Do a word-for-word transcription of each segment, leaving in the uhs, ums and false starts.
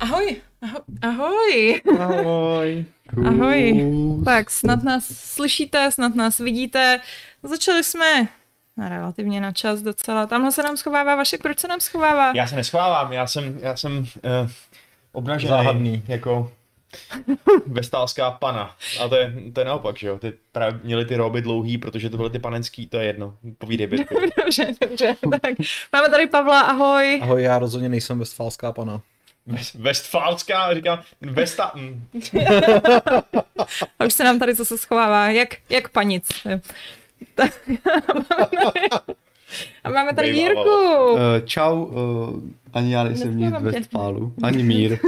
Ahoj, ahoj, ahoj. Ahoj. Ahoj. Tak snad nás slyšíte, snad nás vidíte. Začali jsme relativně na čas docela. Tamhle se nám schovává Vašek, proč se nám schovává? Já se neschovávám, já jsem, já jsem eh, obnažený. Záhadný, jako vestálská pana. A to je, to je naopak, že jo? Ty právě měli ty roby dlouhý, protože to byly ty panenský, to je jedno. Povídej, Bětko. Dobře, dobře, tak. Máme tady Pavla, ahoj. Ahoj, já rozhodně nejsem vestálská pana. Vestfálská, říkám, Vesta... A už se nám tady zase schovává, jak, jak panic. A máme tady Jirku. Uh, čau, uh, ani já nejsem nic Vestfálu, ani mír.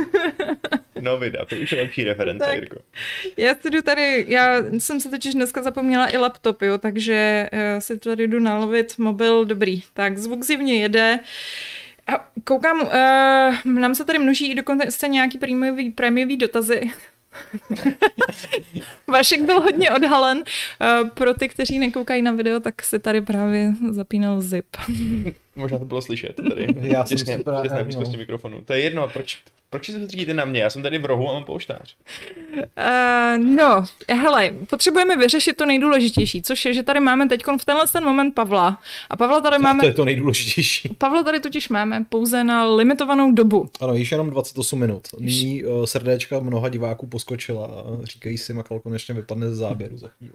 No vida, to už je lepší reference, tak, Jirko. Já si jdu tady, já jsem se totiž dneska zapomněla i laptop, jo, takže uh, si tady jdu nalovit mobil, dobrý. Tak zvuk zjevně jede. A koukám, uh, nám se tady množí dokonce nějaký prémiový, prémiový dotazy. Vašek byl hodně odhalen. Uh, pro ty, kteří nekoukají na video, tak se tady právě zapínal zip. Možná to bylo slyšet tady. Já jsem se právě na blízkosti mikrofonu. To je jedno, proč, proč se řídíte na mě? Já jsem tady v rohu a mám pouštář. Uh, no, hele, potřebujeme vyřešit to nejdůležitější, což je, že tady máme teďkon v tenhle ten moment Pavla. A Pavla tady to máme... To je to nejdůležitější. Pavla tady totiž máme pouze na limitovanou dobu. Ano, již jenom dvacet osm minut. Nyní uh, srdéčka mnoha diváků poskočila a říkají si, Makal konečně vypadne z záběru za chvíli.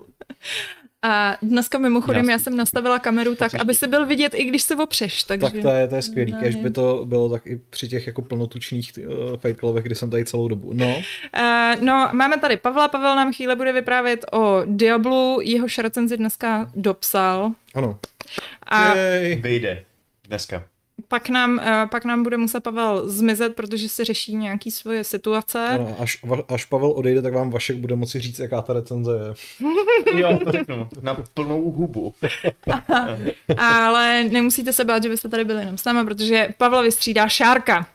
A dneska mimochodem já, já jsem nastavila kameru tak, aby se byl vidět, i když se opřeš. Takže... Tak to je, to je skvělý, no, až by to bylo tak i při těch jako plnotučných uh, Fight Clubech, kdy jsem tady celou dobu. No. Uh, no, máme tady Pavla, Pavel nám chvíle bude vyprávět o Diablu, jeho recenzi dneska dopsal. Ano. A vyjde dneska. Pak nám, pak nám bude muset Pavel zmizet, protože si řeší nějaký svoje situace. Ano, až, až Pavel odejde, tak vám Vašek bude moci říct, jaká ta recenze je. Jo, to řeknu. Na plnou hubu. Aha, ale nemusíte se bát, že byste tady byli jenom s náma, protože Pavla vystřídá Šárka.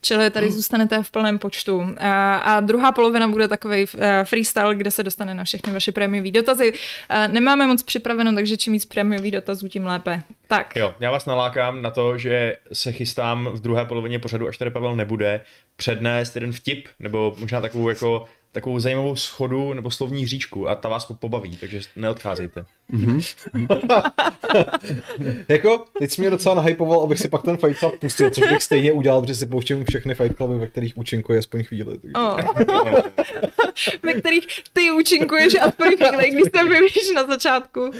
Čili tady zůstanete v plném počtu. A, a druhá polovina bude takovej freestyle, kde se dostane na všechny vaše prémiové dotazy. A nemáme moc připraveno, takže čím víc prémiových dotazů, tím lépe. Tak. Jo, já vás nalákám na to, že se chystám v druhé polovině pořadu, až tady Pavel nebude, přednést jeden vtip, nebo možná takovou jako takovou zajímavou schodu nebo slovní hříčku a ta vás pobaví, takže neodcházejte. Jako, teď jsi mě docela nahypoval, abych si pak ten Fight Club pustil, což bych stejně udělal, protože si pouštím všechny Fight Cluby, ve kterých účinkuje aspoň chvíli. Oh. Ve kterých ty účinkuješ aspoň chvíli, když se vyvíš na začátku.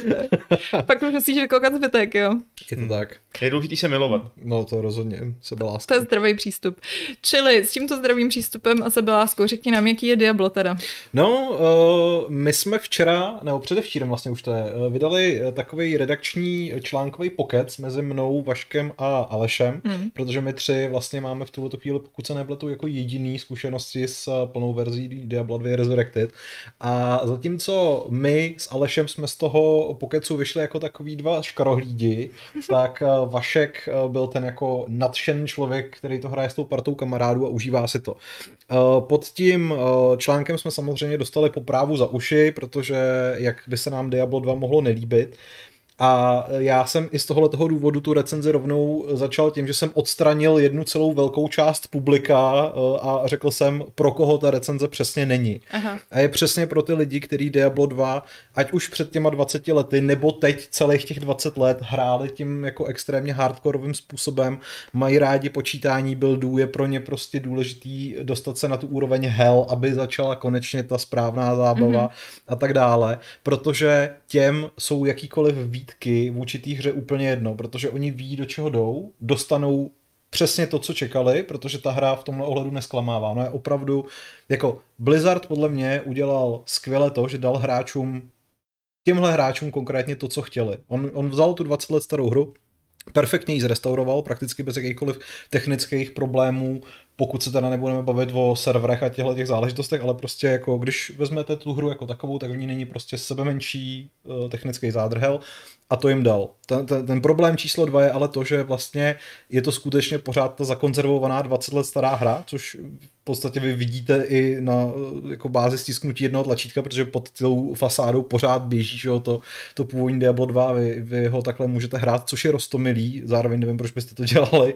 Pak už musíš vykoukat zbytek, jo? Je to tak. Je důležitý se milovat. No to rozhodně, sebeláska. To je zdravý přístup. Čili s tímto zdravým přístupem a sebeláskou řekni nám, jaký je Diablo teda. No, uh, my jsme včera, nebo předevčírem vlastně už to je, vydali takový redakční článkový pokec mezi mnou, Vaškem a Alešem, mm. protože my tři vlastně máme v tuto chvíli, pokud se nepletu, jako jediný zkušenosti s plnou verzí Diablo dva Resurrected. A zatímco my s Alešem jsme z toho pokecu vyšli jako takový dva škarohlídi, tak Vašek byl ten jako nadšený člověk, který to hraje s tou partou kamarádů a užívá si to. Pod tím článkem jsme samozřejmě dostali poprávu za uši, protože jak by se nám Diablo dva mohlo nelíbit. A já jsem i z tohoto důvodu tu recenzi rovnou začal tím, že jsem odstranil jednu celou velkou část publika a řekl jsem, pro koho ta recenze přesně není. Aha. A je přesně pro ty lidi, kteří Diablo dva, ať už před těma dvaceti lety, nebo teď celých těch dvacet let hráli tím jako extrémně hardkorovým způsobem, mají rádi počítání buildů, je pro ně prostě důležitý dostat se na tu úroveň hell, aby začala konečně ta správná zábava mm-hmm. a tak dále, protože těm jsou jakýkoliv výsledky vůči té hře úplně jedno, protože oni ví, do čeho jdou, dostanou přesně to, co čekali, protože ta hra v tomhle ohledu nesklamává. No je opravdu, jako Blizzard podle mě udělal skvěle to, že dal hráčům, těmhle hráčům konkrétně to, co chtěli. On, on vzal tu dvacet let starou hru, perfektně ji zrestauroval, prakticky bez jakýchkoliv technických problémů, pokud se teda nebudeme bavit o serverech a těchto těch záležitostech, ale prostě jako když vezmete tu hru jako takovou, tak v ní není prostě sebe menší technický zádrhel a to jim dal. Ten, ten, ten problém číslo dva je ale to, že vlastně je to skutečně pořád ta zakonzervovaná dvacet let stará hra, což v podstatě vy vidíte i na jako bázi stisknutí jednoho tlačítka, protože pod tou fasádou pořád běží, že jo, to, to původní Diablo dva, vy, vy ho takhle můžete hrát, což je roztomilý, zároveň nevím, proč byste to dělali,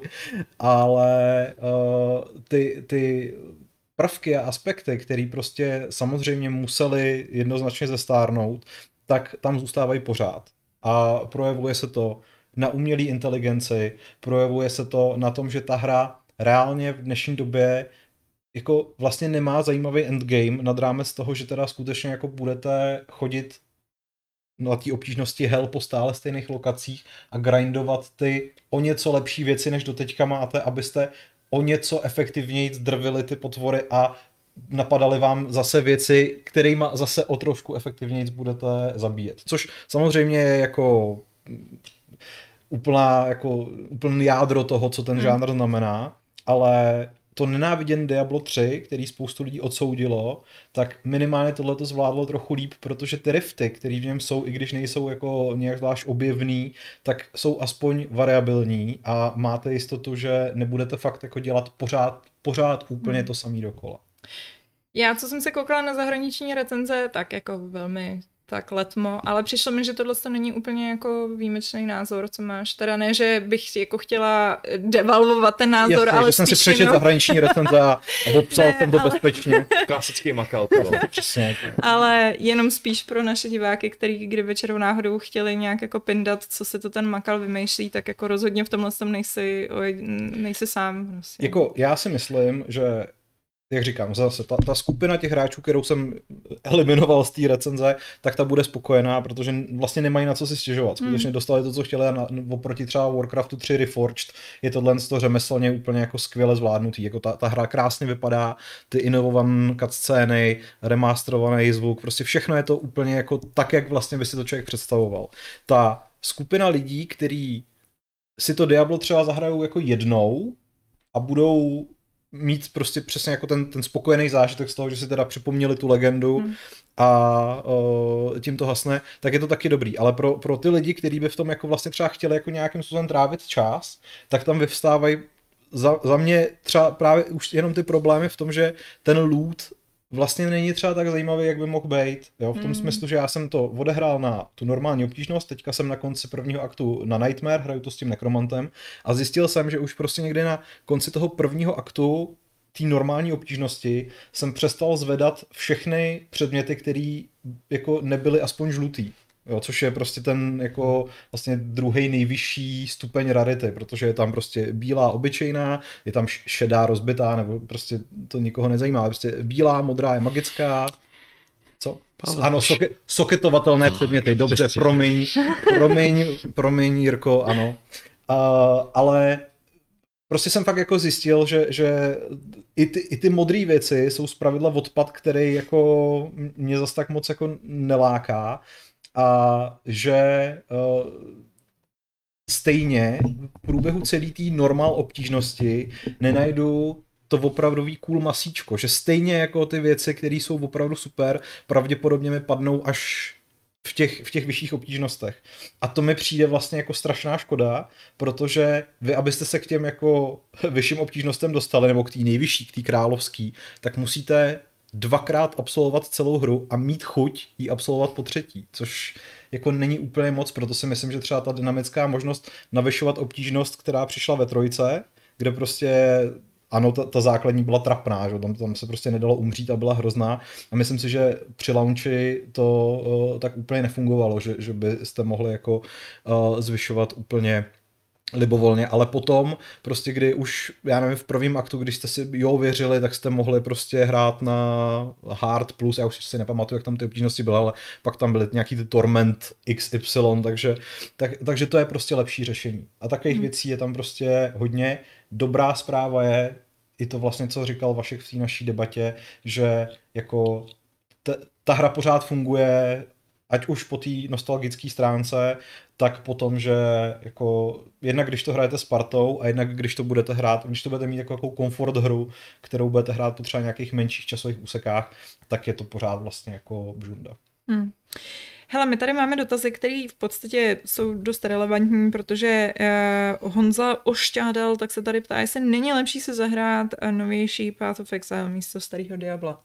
ale uh, ty, ty prvky a aspekty, které prostě samozřejmě museli jednoznačně zestárnout, tak tam zůstávají pořád. A projevuje se to na umělé inteligenci, projevuje se to na tom, že ta hra reálně v dnešní době jako vlastně nemá zajímavý endgame nad rámec toho, že teda skutečně jako budete chodit na té obtížnosti hell po stále stejných lokacích a grindovat ty o něco lepší věci, než doteďka máte, abyste o něco efektivněji zdrvili ty potvory a napadaly vám zase věci, kterýma zase o trošku efektivněji budete zabíjet. Což samozřejmě je jako úplná, jako úplný jádro toho, co ten hmm. žánr znamená, ale to nenáviděn Diablo tři, který spoustu lidí odsoudilo, tak minimálně tohleto zvládlo trochu líp, protože ty rifty, které v něm jsou, i když nejsou jako nějak zvlášť objevný, tak jsou aspoň variabilní a máte jistotu, že nebudete fakt jako dělat pořád, pořád úplně hmm. to samý dokola. Já, co jsem se koukala na zahraniční recenze, tak jako velmi tak letmo, ale přišlo mi, že tohle to není úplně jako výjimečný názor, co máš. Teda ne, že bych jako chtěla devalvovat ten názor, jasně, ale že jsem si přečetl zahraniční recenze a popsal jsem to ale... bezpečně. Klasický makal, to přesně. Ale jenom spíš pro naše diváky, který kdyby čerou náhodou chtěli nějak jako pindat, co se to ten makal vymýšlí, tak jako rozhodně v tomhle tom nejsi, nejsi sám. Prostě. Jako já si myslím, že jak říkám, zase ta, ta skupina těch hráčů, kterou jsem eliminoval z té recenze, tak ta bude spokojená, protože vlastně nemají na co si stěžovat. Skutečně dostali to, co chtěli, a na, oproti třeba Warcraftu tři Reforged je tohle řemeslně úplně jako skvěle zvládnutý. Jako ta, ta hra krásně vypadá, ty inovované cutscény, remasterovaný zvuk, prostě všechno je to úplně jako tak, jak vlastně by si to člověk představoval. Ta skupina lidí, kteří si to Diablo třeba zahrajou jako jednou a budou mít prostě přesně jako ten, ten spokojený zážitek z toho, že si teda připomněli tu legendu hmm. a uh, tím to hasne, tak je to taky dobrý. Ale pro, pro ty lidi, kteří by v tom jako vlastně třeba chtěli jako nějakým způsobem trávit čas, tak tam vyvstávají za, za mě třeba právě už jenom ty problémy v tom, že ten loot vlastně není třeba tak zajímavý, jak by mohl být. Jo? V tom hmm. smyslu, že já jsem to odehrál na tu normální obtížnost, teďka jsem na konci prvního aktu na Nightmare, hraju to s tím nekromantem a zjistil jsem, že už prostě někde na konci toho prvního aktu té normální obtížnosti jsem přestal zvedat všechny předměty, které jako nebyly aspoň žlutý. Jo, což je prostě ten jako vlastně druhý nejvyšší stupeň rarity, protože je tam prostě bílá obyčejná, je tam šedá rozbitá, nebo prostě to nikoho nezajímá, prostě bílá, modrá je magická. Co? Pavel, ano, soke, soketovatelné předměty, dobře, promiň, promiň, promiň, Jirko, ano. Uh, ale prostě jsem fakt jako zjistil, že, že i ty, i ty modré věci jsou zpravidla odpad, který jako mě zas tak moc jako neláká. A že uh, stejně v průběhu celé té normál obtížnosti nenajdu to opravdový cool masíčko, že stejně jako ty věci, které jsou opravdu super, pravděpodobně mi padnou až v těch, v těch vyšších obtížnostech. A to mi přijde vlastně jako strašná škoda, protože vy, abyste se k těm jako vyšším obtížnostem dostali, nebo k té nejvyšší, k té královský, tak musíte dvakrát absolvovat celou hru a mít chuť ji absolvovat po třetí, což jako není úplně moc, proto si myslím, že třeba ta dynamická možnost navyšovat obtížnost, která přišla ve trojce, kde prostě, ano, ta, ta základní byla trapná, že? Tam, tam se prostě nedalo umřít a byla hrozná a myslím si, že při launchi to uh, tak úplně nefungovalo, že, že byste mohli jako uh, zvyšovat úplně libovolně, ale potom prostě kdy už, já nevím, v prvním aktu, když jste si jo věřili, tak jste mohli prostě hrát na hard plus, já už si nepamatuju, jak tam ty obtížnosti byly, ale pak tam byly nějaký ty torment iks ypsilon, takže, tak, takže to je prostě lepší řešení. A takových hmm. věcí je tam prostě hodně. Dobrá zpráva je, i to vlastně, co říkal Vašek v té naší debatě, že jako t- ta hra pořád funguje, ať už po té nostalgické stránce, tak potom, že jako jednak když to hrajete s partou a jednak když to budete hrát, když to budete mít jako jakou komfort hru, kterou budete hrát po třeba nějakých menších časových úsekách, tak je to pořád vlastně jako bžunda. Hmm. Hele, my tady máme dotazy, které v podstatě jsou dost relevantní, protože uh, Honza Ošťádal, tak se tady ptá, jestli není lepší se zahrát novější Path of Exile místo starého Diabla.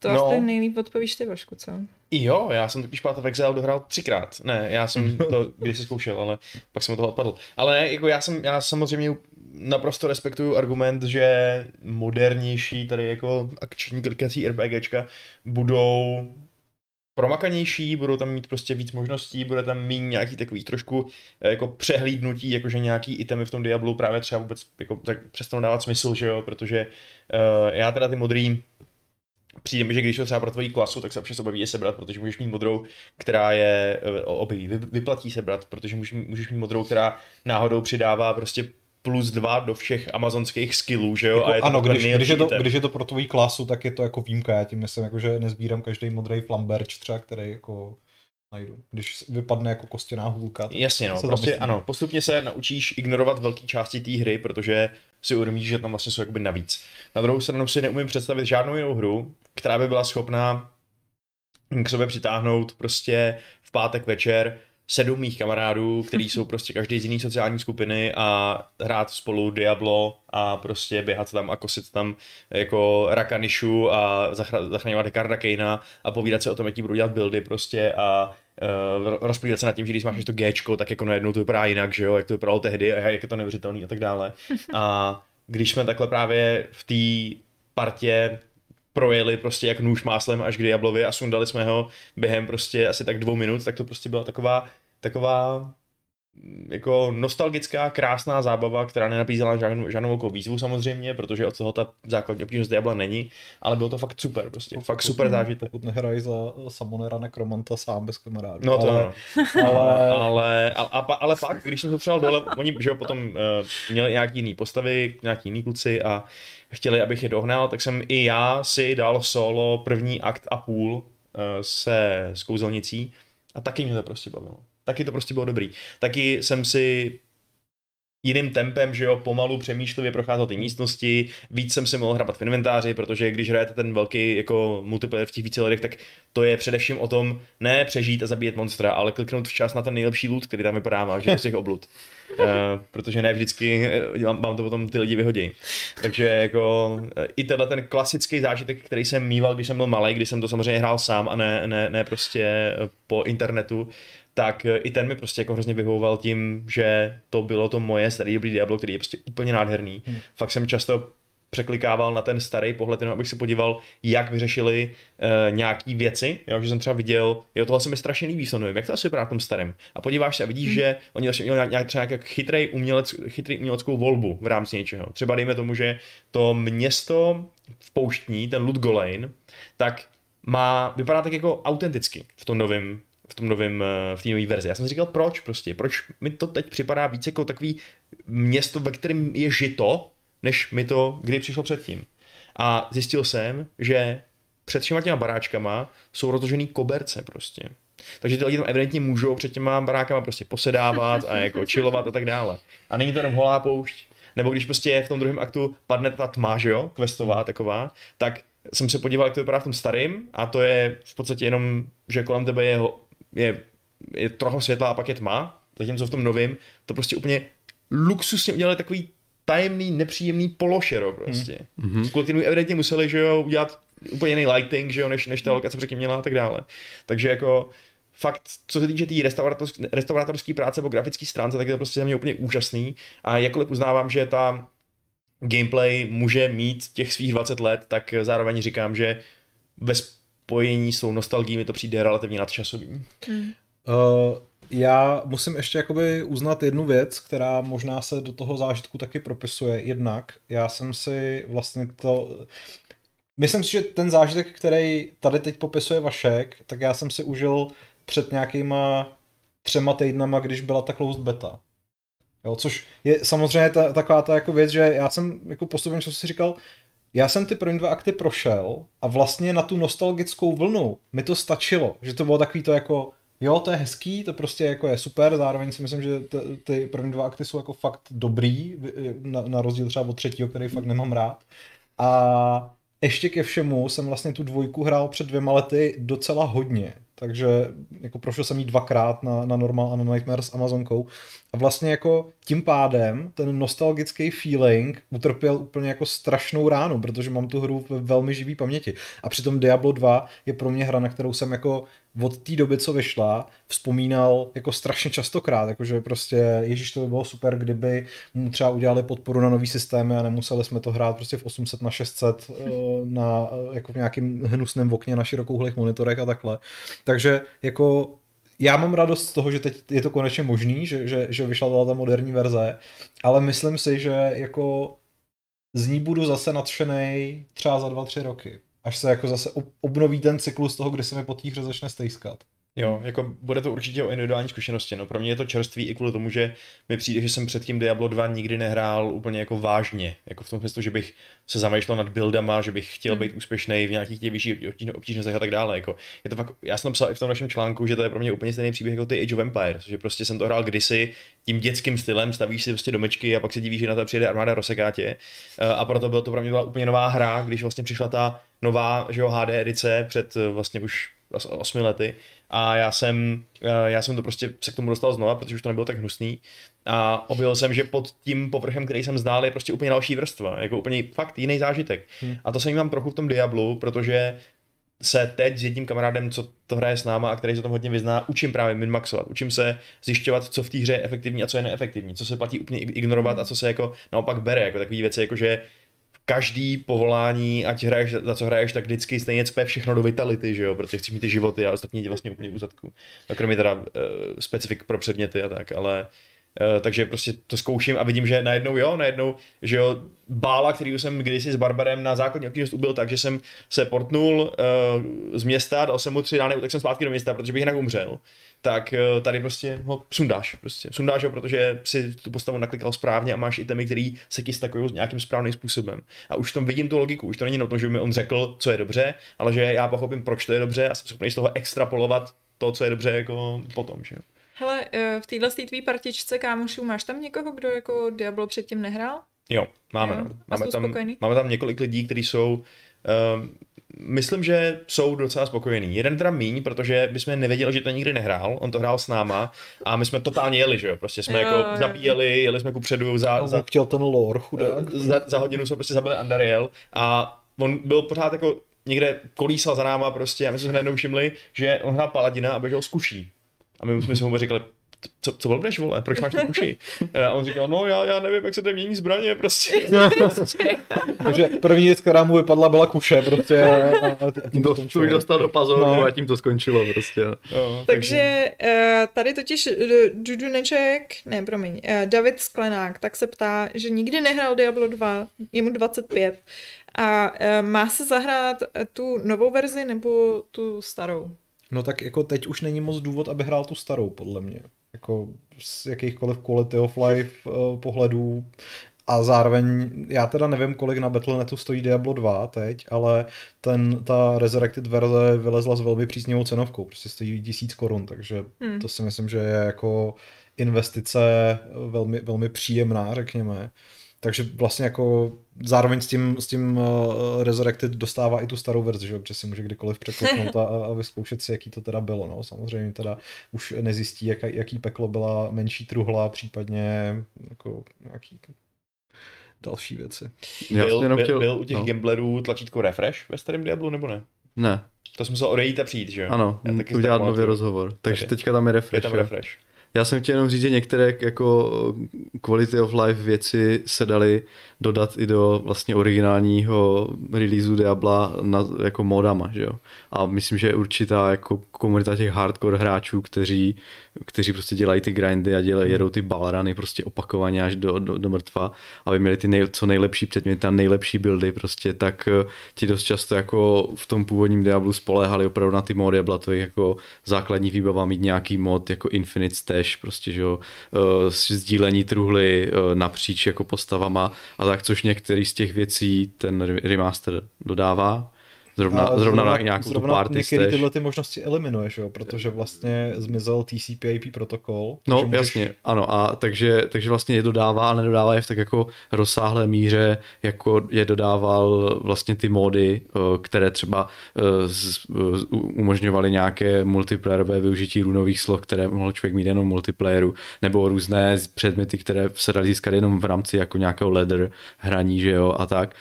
To no, asi nejlíp odpovíš ty, Vašku, co? Jo, já jsem totiž Path of Exile dohrál třikrát. Ne, já jsem to když si zkoušel, ale pak jsem od toho odpadl. Ale jako já jsem, já samozřejmě naprosto respektuju argument, že modernější tady jako akční klikací RPGčka budou promakanější, budou tam mít prostě víc možností, bude tam mít nějaký takový trošku jako přehlídnutí, jakože nějaký itemy v tom Diablu právě třeba vůbec jako tak přestanou dávat smysl, že jo, protože uh, já teda ty modrý přijde mi, že když je třeba pro tvoji klasu, tak se občas obaví je sebrat, protože můžeš mít modrou, která je obaví, vyplatí sebrat, protože můžeš mít modrou, která náhodou přidává prostě plus dva do všech amazonských skillů, že jo? Jako, a je ano, když, když, je to, když je to pro tvoji klasu, tak je to jako výjimka, já tím myslím, jako, že nezbírám každý modrý flamberč třeba, který jako najdu, když vypadne jako kostěná hůlka. Jasně no, prostě ano, postupně se naučíš ignorovat velké části té hry, protože si uvědomíš, že tam vlastně jsou jakoby navíc. Na druhou stranu si neumím představit žádnou jinou hru, která by byla schopná k sobě přitáhnout prostě v pátek večer sedm mých kamarádů, kteří jsou prostě každý z jiné sociální skupiny a hrát spolu Diablo a prostě běhat tam a kosit tam jako rakanišu a zachra- zachraňovat Karda Kejna a povídat se o tom, jaký budou dělat buildy prostě a uh, rozplývat se nad tím, že když máš to Gčko, tak jako najednou to vypadá jinak, že jo, jak to vypadalo tehdy a jak je to neuvěřitelný a tak dále. A když jsme takhle právě v té partě projeli prostě jak nůž máslem až k Diablovi a sundali jsme ho během prostě asi tak dvou minut, tak to prostě byla taková, taková jako nostalgická, krásná zábava, která nenabízela žádnou, žádnou velkou výzvu samozřejmě, protože od toho ta základní obtížnost Diabla není, ale bylo to fakt super prostě, pokud fakt super zážitek. Pokud nehrají za Samonera Necromanta sám bez kamarádů. No to ale, ano. Ale, ale, ale, ale, ale fakt, když jsem to přijal dole, oni že potom uh, měli nějaký jiný postavy, nějaký jiný kluci a chtěli, abych je dohnal, tak jsem i já si dal solo první akt a půl uh, se s kouzelnicí a taky mě to prostě bavilo. Taky to prostě bylo dobrý. Taky jsem si jiným tempem, že jo, pomalu přemýšlivě procházel ty místnosti, víc jsem si mohl hrabat v inventáři, protože když hrajete ten velký jako multiplayer v těch více lidech, tak to je především o tom ne přežít a zabíjet monstra, ale kliknout včas na ten nejlepší loot, který tam vypadá, že z těch oblud. Uh, protože ne vždycky mám, mám to potom ty lidi vyhodí. Takže jako i tenhle ten klasický zážitek, který jsem míval, když jsem byl malý, když jsem to samozřejmě hrál sám a ne, ne, ne prostě po internetu, tak i ten mi prostě jako hrozně vyhovoval tím, že to bylo to moje starý dobrý Diablo, který je prostě úplně nádherný. Hmm. Fakt jsem často překlikával na ten starý pohled, jenom abych se podíval, jak vyřešili uh, nějaký věci, jo, že jsem třeba viděl, jo, tohle se mi strašně líbí, nevím, jak to asi vypadá v tom starém. A podíváš se a vidíš, hmm. že oni vlastně měli nějak, třeba nějak chytrý umělec, chytrý uměleckou volbu v rámci něčeho. Třeba dejme tomu, že to město v pouštní, ten Ludgolain, tak má, vypadá tak jako autenticky v tom novém v tom novém, v té nové verzi. Já jsem si říkal, proč prostě, proč mi to teď připadá víc jako takový město, ve kterém je žito, než mi to kdy přišlo předtím. A zjistil jsem, že před všema těma baráčkama jsou rozložený koberce prostě. Takže ty lidi tam evidentně můžou před těma barákama prostě posedávat a jako chillovat a tak dále. A není to jenom holá poušť. Nebo když prostě v tom druhém aktu padne ta tma, že jo, questová taková, tak jsem se podíval, jak to vypadá v tom starým a to je v podstatě jenom, že kolem tebe je Je, je trochu světla a pak je tma, zatímco v tom novém to prostě úplně luxusně udělali takový tajemný, nepříjemný pološero prostě. Mm-hmm. Kvůli kterým evidentně museli, že jo, udělat úplně jiný lighting, že jo, než, než ta lokace předtím měla a tak dále. Takže jako fakt, co se týče té tý restaurátorské restaurátorský práce po grafické stránce, tak je to prostě za mě úplně úžasný a jakkoliv uznávám, že ta gameplay může mít těch svých dvacet let, tak zároveň říkám, že bez spojení s tou nostalgií mi to přijde relativně nadčasovým. Mm. Uh, já musím ještě jakoby uznat jednu věc, která možná se do toho zážitku taky propisuje jednak. Já jsem si vlastně to... Myslím si, že ten zážitek, který tady teď popisuje Vašek, tak já jsem si užil před nějakýma třema týdnama, když byla ta closed beta. Jo, což je samozřejmě ta, taková ta jako věc, že já jsem jako postupem času si říkal, já jsem ty první dva akty prošel a vlastně na tu nostalgickou vlnu mi to stačilo, že to bylo takový to jako, jo, to je hezký, to prostě jako je super, zároveň si myslím, že t- ty první dva akty jsou jako fakt dobrý, na, na rozdíl třeba od třetího, který fakt nemám rád. A ještě ke všemu jsem vlastně tu dvojku hrál před dvěma lety docela hodně, takže jako prošel jsem ji dvakrát na, na Normal a na Nightmare s Amazonkou A vlastně jako tím pádem ten nostalgický feeling utrpěl úplně jako strašnou ránu, protože mám tu hru ve velmi živý paměti. A přitom Diablo dva je pro mě hra, na kterou jsem jako od té doby, co vyšla, vzpomínal jako strašně častokrát, jakože prostě ježiš, to by bylo super, kdyby mu třeba udělali podporu na nový systémy a nemuseli jsme to hrát prostě v osm set na šest set na jako v nějakým hnusném okně na širokouhlých monitorech a takhle. Takže jako já mám radost z toho, že teď je to konečně možný, že, že, že vyšla ta moderní verze, ale myslím si, že jako z ní budu zase nadšenej třeba za dva, tři roky, až se jako zase obnoví ten cyklus toho, kdy se mi po té hře začne stejskat. Jo, jako bude to určitě o individuální zkušenosti, no pro mě je to čerství i kvůli tomu, že mi přijde, že jsem předtím Diablo dva nikdy nehrál úplně jako vážně, jako v tom smyslu, že bych se zamýšlel nad buildama, že bych chtěl být úspěšný v nějakých těch vyšších obtížnostech a tak dále, jako je to fakt, já jsem napsal i v tom našem článku, že to je pro mě úplně stejný příběh jako ty Age of Empires, že prostě jsem to hrál kdysi tím dětským stylem, stavíš si prostě domečky a pak se divíš, že na to přijde armáda rozsekátě, a proto bylo to pro mě byla úplně nová hra, když vlastně přišla ta nová, že jo, H D edice před vlastně už osmi lety. A já jsem, já jsem to prostě se k tomu dostal znova, protože už to nebylo tak hnusný. A objevil jsem, že pod tím povrchem, který jsem znal, je prostě úplně další vrstva, jako úplně fakt jiný zážitek. Hmm. A to jsem mám trochu v tom Diablu, protože se teď s jedním kamarádem, co to hraje s náma a který se tam hodně vyzná, učím právě minmaxovat, učím se zjišťovat, co v té hře je efektivní a co je neefektivní, co se platí úplně ignorovat a co se jako naopak bere, jako takové věci, jako že každý povolání, ať hraješ, za co hraješ, tak vždycky stejně cpe všechno do vitality, že jo, protože chceš mít ty životy a ostatní tě vlastně úplně v úzadku. Kromě teda uh, specifik pro předměty a tak, ale uh, takže prostě to zkouším a vidím, že najednou jo, najednou, že jo, bála, který jsem kdysi s Barbarem na základní obtížnost ubil tak, že jsem se portnul uh, z města, dal jsem mu tři rány, tak jsem zpátky do města, protože bych jinak umřel. Tak tady prostě ho sundáš, prostě sundáš ho, protože si tu postavu naklikal správně a máš itemy, který se ti stakují s nějakým správným způsobem. A už tam vidím tu logiku, už to není o tom, že by mi on řekl, co je dobře, ale že já pochopím, proč to je dobře a jsem schopný z toho extrapolovat to, co je dobře jako potom, že jo. Hele, v téhle tvý partičce kámošů máš tam někoho, kdo jako Diablo předtím nehrál? Jo, máme, jo. No. Máme, tam, máme tam několik lidí, kteří jsou... Um, myslím, že jsou docela spokojení. Jeden teda míň, protože bychom nevěděli, že to nikdy nehrál, on to hrál s náma a my jsme totálně jeli, že jo, prostě jsme jo, jako zabíjeli, jeli jsme kupředu za, za, ten lore, chudák. za, za hodinu jsme prostě zabili Andariel a on byl pořád jako někde kolísal za náma prostě a my jsme se najednou všimli, že on hrál paladina a běžel z kuší a my jsme si mu říkali, Co, co blbneš, vole, proč máš ty kuši? A on říkal, no já, já nevím, jak se to mění zbraně, prostě. Takže první věc, která mu vypadla, byla kuše, prostě. To už dostal do pazoru no. A tím to skončilo, prostě. No, takže takže tady totiž Duduneček, ne, promiň, David Sklenák, tak se ptá, že nikdy nehrál Diablo dva, je mu dvacet pět. A má se zahrát tu novou verzi nebo tu starou? No tak jako teď už není moc důvod, aby hrál tu starou, podle mě. Jako z jakýchkoliv quality of life uh, pohledů a zároveň, já teda nevím, kolik na Battle dot netu stojí Diablo dva teď, ale ten, ta Resurrected verze vylezla s velmi příznivou cenovkou, prostě stojí tisíc korun, takže hmm. to si myslím, že je jako investice velmi, velmi příjemná, řekněme. Takže vlastně jako zároveň s tím, s tím Resurrected dostává i tu starou verzi, že občas si může kdykoliv překliknout a, a vyzkoušet si, jaký to teda bylo. No. Samozřejmě teda už nezjistí, jak, jaký peklo byla menší truhla, případně jako nějaký další věci. Byl, byl, chtěl... byl u těch no. gamblerů tlačítko refresh ve starém Diablu nebo ne? Ne. To jsem musel odejít a přijít, že jo? Ano, udělat nový rozhovor. Takže okay. Teďka tam je refresh. Je tam refresh. Já jsem chtěl jenom říct, že některé jako quality of life věci se daly dodat i do vlastně originálního releaseu Diabla na, jako modama, že jo. A myslím, že je určitá jako komunita těch hardcore hráčů, kteří, kteří prostě dělají ty grindy a dělají, jedou ty balrany prostě opakovaně až do, do, do mrtva, aby měli ty nej, co nejlepší předměty a nejlepší buildy prostě, tak ti dost často jako v tom původním Diablu spoléhali opravdu na ty mody a byla to jako základní výbava mít nějaký mod jako Infinite Stash, prostě, že jo, sdílení truhly napříč jako postavama a tak, což některý z těch věcí ten remaster dodává. Zrovna, zrovna, zrovna na nějakou zrovna tu party seš. Některé tyhle ty možnosti eliminuješ, jo, protože vlastně zmizel T C P I P protokol. No můžeš... jasně, ano, a takže, takže vlastně je dodává a nedodává je v tak jako rozsáhlé míře, jako je dodával vlastně ty módy, které třeba umožňovaly nějaké multiplayerové využití runových slov, které mohl člověk mít jenom multiplayeru, nebo různé předměty, které se daly získat jenom v rámci jako nějakého ladder hraní, že jo, a tak.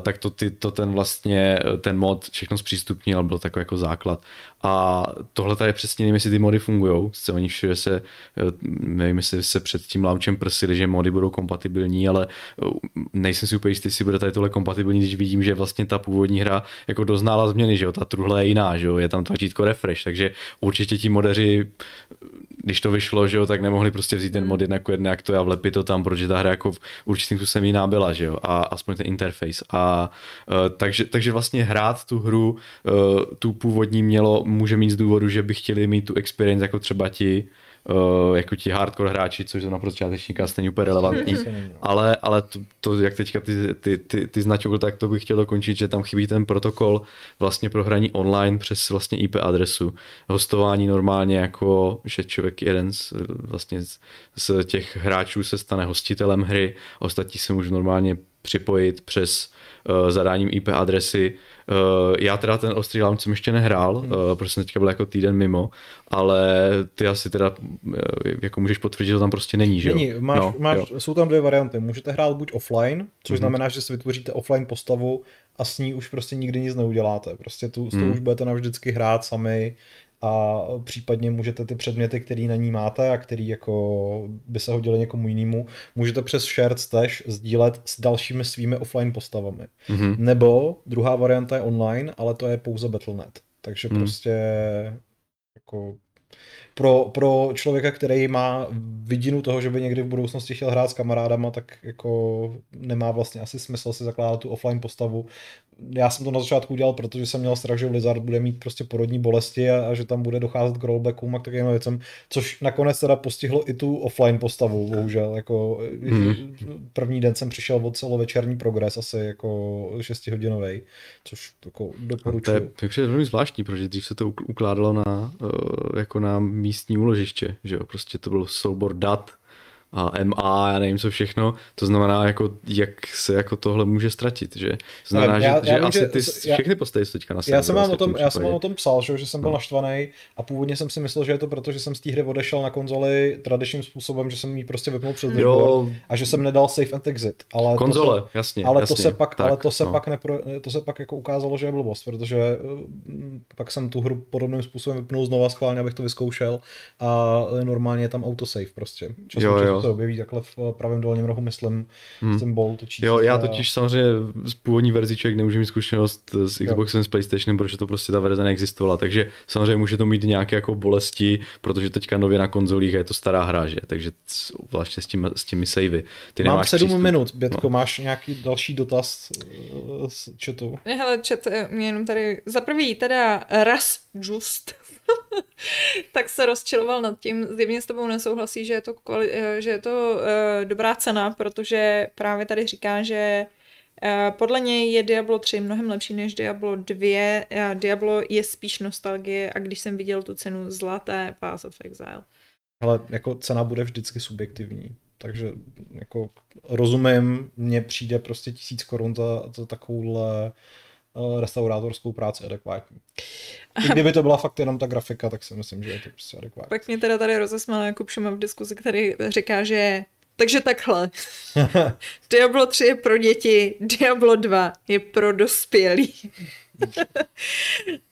Tak to, ty, to ten vlastně, ten mod všechno zpřístupnil, ale byl takový jako základ. A tohle tady přesně nevím, jestli ty mody fungujou. Oni všude se, nevím, jestli se před tím launchem prsili, že mody budou kompatibilní, ale nejsem si úplně jistý, jestli bude tady tohle kompatibilní, když vidím, že vlastně ta původní hra jako doznala změny, že jo, ta truhle je jiná, že jo, je tam tlačítko refresh, takže určitě ti modeři, když to vyšlo, že jo, tak nemohli prostě vzít ten mod jednak jedné, jak to je a vlepit to tam, protože ta hra jako v určitým způsobem jiná byla, že jo, a aspoň ten interface. A takže, takže vlastně hrát tu hru, tu původní mělo, může mít z důvodu, že by chtěli mít tu experience jako třeba ti, Uh, jako ti hardcore hráči, což jsou na počátečníka stejně úplně relevantní, ale, ale to, to, jak teďka ty, ty, ty, ty značil, tak to bych chtěl dokončit, že tam chybí ten protokol vlastně pro hraní online přes vlastně I P adresu. Hostování normálně jako, že člověk jeden z, vlastně z, z těch hráčů se stane hostitelem hry, ostatní se můžou normálně připojit přes uh, zadáním I P adresy. Uh, já teda ten ostrý launch jsem ještě nehrál, hmm. uh, protože jsem teďka byl jako týden mimo, ale ty asi teda uh, jako můžeš potvrdit, že to tam prostě není, že jo? Není, máš, no, máš, jo. Jsou tam dvě varianty. Můžete hrát buď offline, což hmm. znamená, že si vytvoříte offline postavu a s ní už prostě nikdy nic neuděláte. Prostě tu, s tou hmm. už budete navždycky hrát sami a případně můžete ty předměty, který na ní máte a který jako by se hodili někomu jinému, můžete přes shared stash sdílet s dalšími svými offline postavami. Mm-hmm. Nebo druhá varianta je online, ale to je pouze Battle tečka net. Takže mm. prostě jako pro, pro člověka, který má vidinu toho, že by někdy v budoucnosti chtěl hrát s kamarádama, tak jako nemá vlastně asi smysl si zakládat tu offline postavu. Já jsem to na začátku udělal, protože jsem měl strach, že Blizzard bude mít prostě porodní bolesti a, a že tam bude docházet k rollbackům a k takovým věcem, což nakonec teda postihlo i tu offline postavu, bohužel. Jako hmm. První den jsem přišel od celovečerní progres, asi jako šestihodinovej, což jako doporučuji. To je velmi zvláštní, protože dřív se to ukládalo na, jako na místní úložiště, že jo, prostě to byl soubor dat a M A, já nevím co všechno, to znamená jako, jak se jako tohle může ztratit, že? To znamená, já, že, já, že já, asi ty já, všechny postaví teďka na sebe. Já jsem vám o tom, já jsem vám o tom psal, že jsem byl no. naštvaný a původně jsem si myslel, že je to proto, že jsem z té hry odešel na konzoli tradičním způsobem, že jsem jí prostě vypnul před výbor a že jsem nedal save and exit. Ale konzole, to se, jasně, ale jasně, to se pak, tak, ale to se no. pak nepro, to se pak jako ukázalo, že je blbost, protože pak jsem tu hru podobným způsobem vypnul znova schválně, abych to vyzkoušel a normálně je tam autosave prostě. Časem, jo, jo. To objeví takhle v pravém dolním rohu, myslím, hmm. symbol to číslo. Jo, já totiž samozřejmě z původní verzi člověk nemůže mít zkušenost s Xboxem, jo. s PlayStationem, protože to prostě ta verze neexistovala, takže samozřejmě může to mít nějaké jako bolesti, protože teďka nově na konzolích je to stará hra, že? Takže vlastně s, tím, s těmi savey. Ty Mám sedm přístup. minut, Bětko, no. máš nějaký další dotaz z chatu? Hele, chat mě jenom tady, za prvý teda raz just, tak se rozčiloval nad tím, zjevně s tebou nesouhlasí, že je to kvali- že je to uh, dobrá cena, protože právě tady říká, že uh, podle něj je Diablo tři mnohem lepší než Diablo dva. Uh, Diablo je spíš nostalgie a když jsem viděl tu cenu zlaté, Path of Exile. Ale jako cena bude vždycky subjektivní, takže jako rozumím, mně přijde prostě tisíc korun za, za takovouhle restaurátorskou práci adekvátní. I kdyby to byla fakt jenom ta grafika, tak si myslím, že je to prostě adekvátní. Pak mě teda tady rozesmál Jakub Šuma v diskuzi, který říká, že takže takhle. Diablo tři je pro děti, Diablo dva je pro dospělí.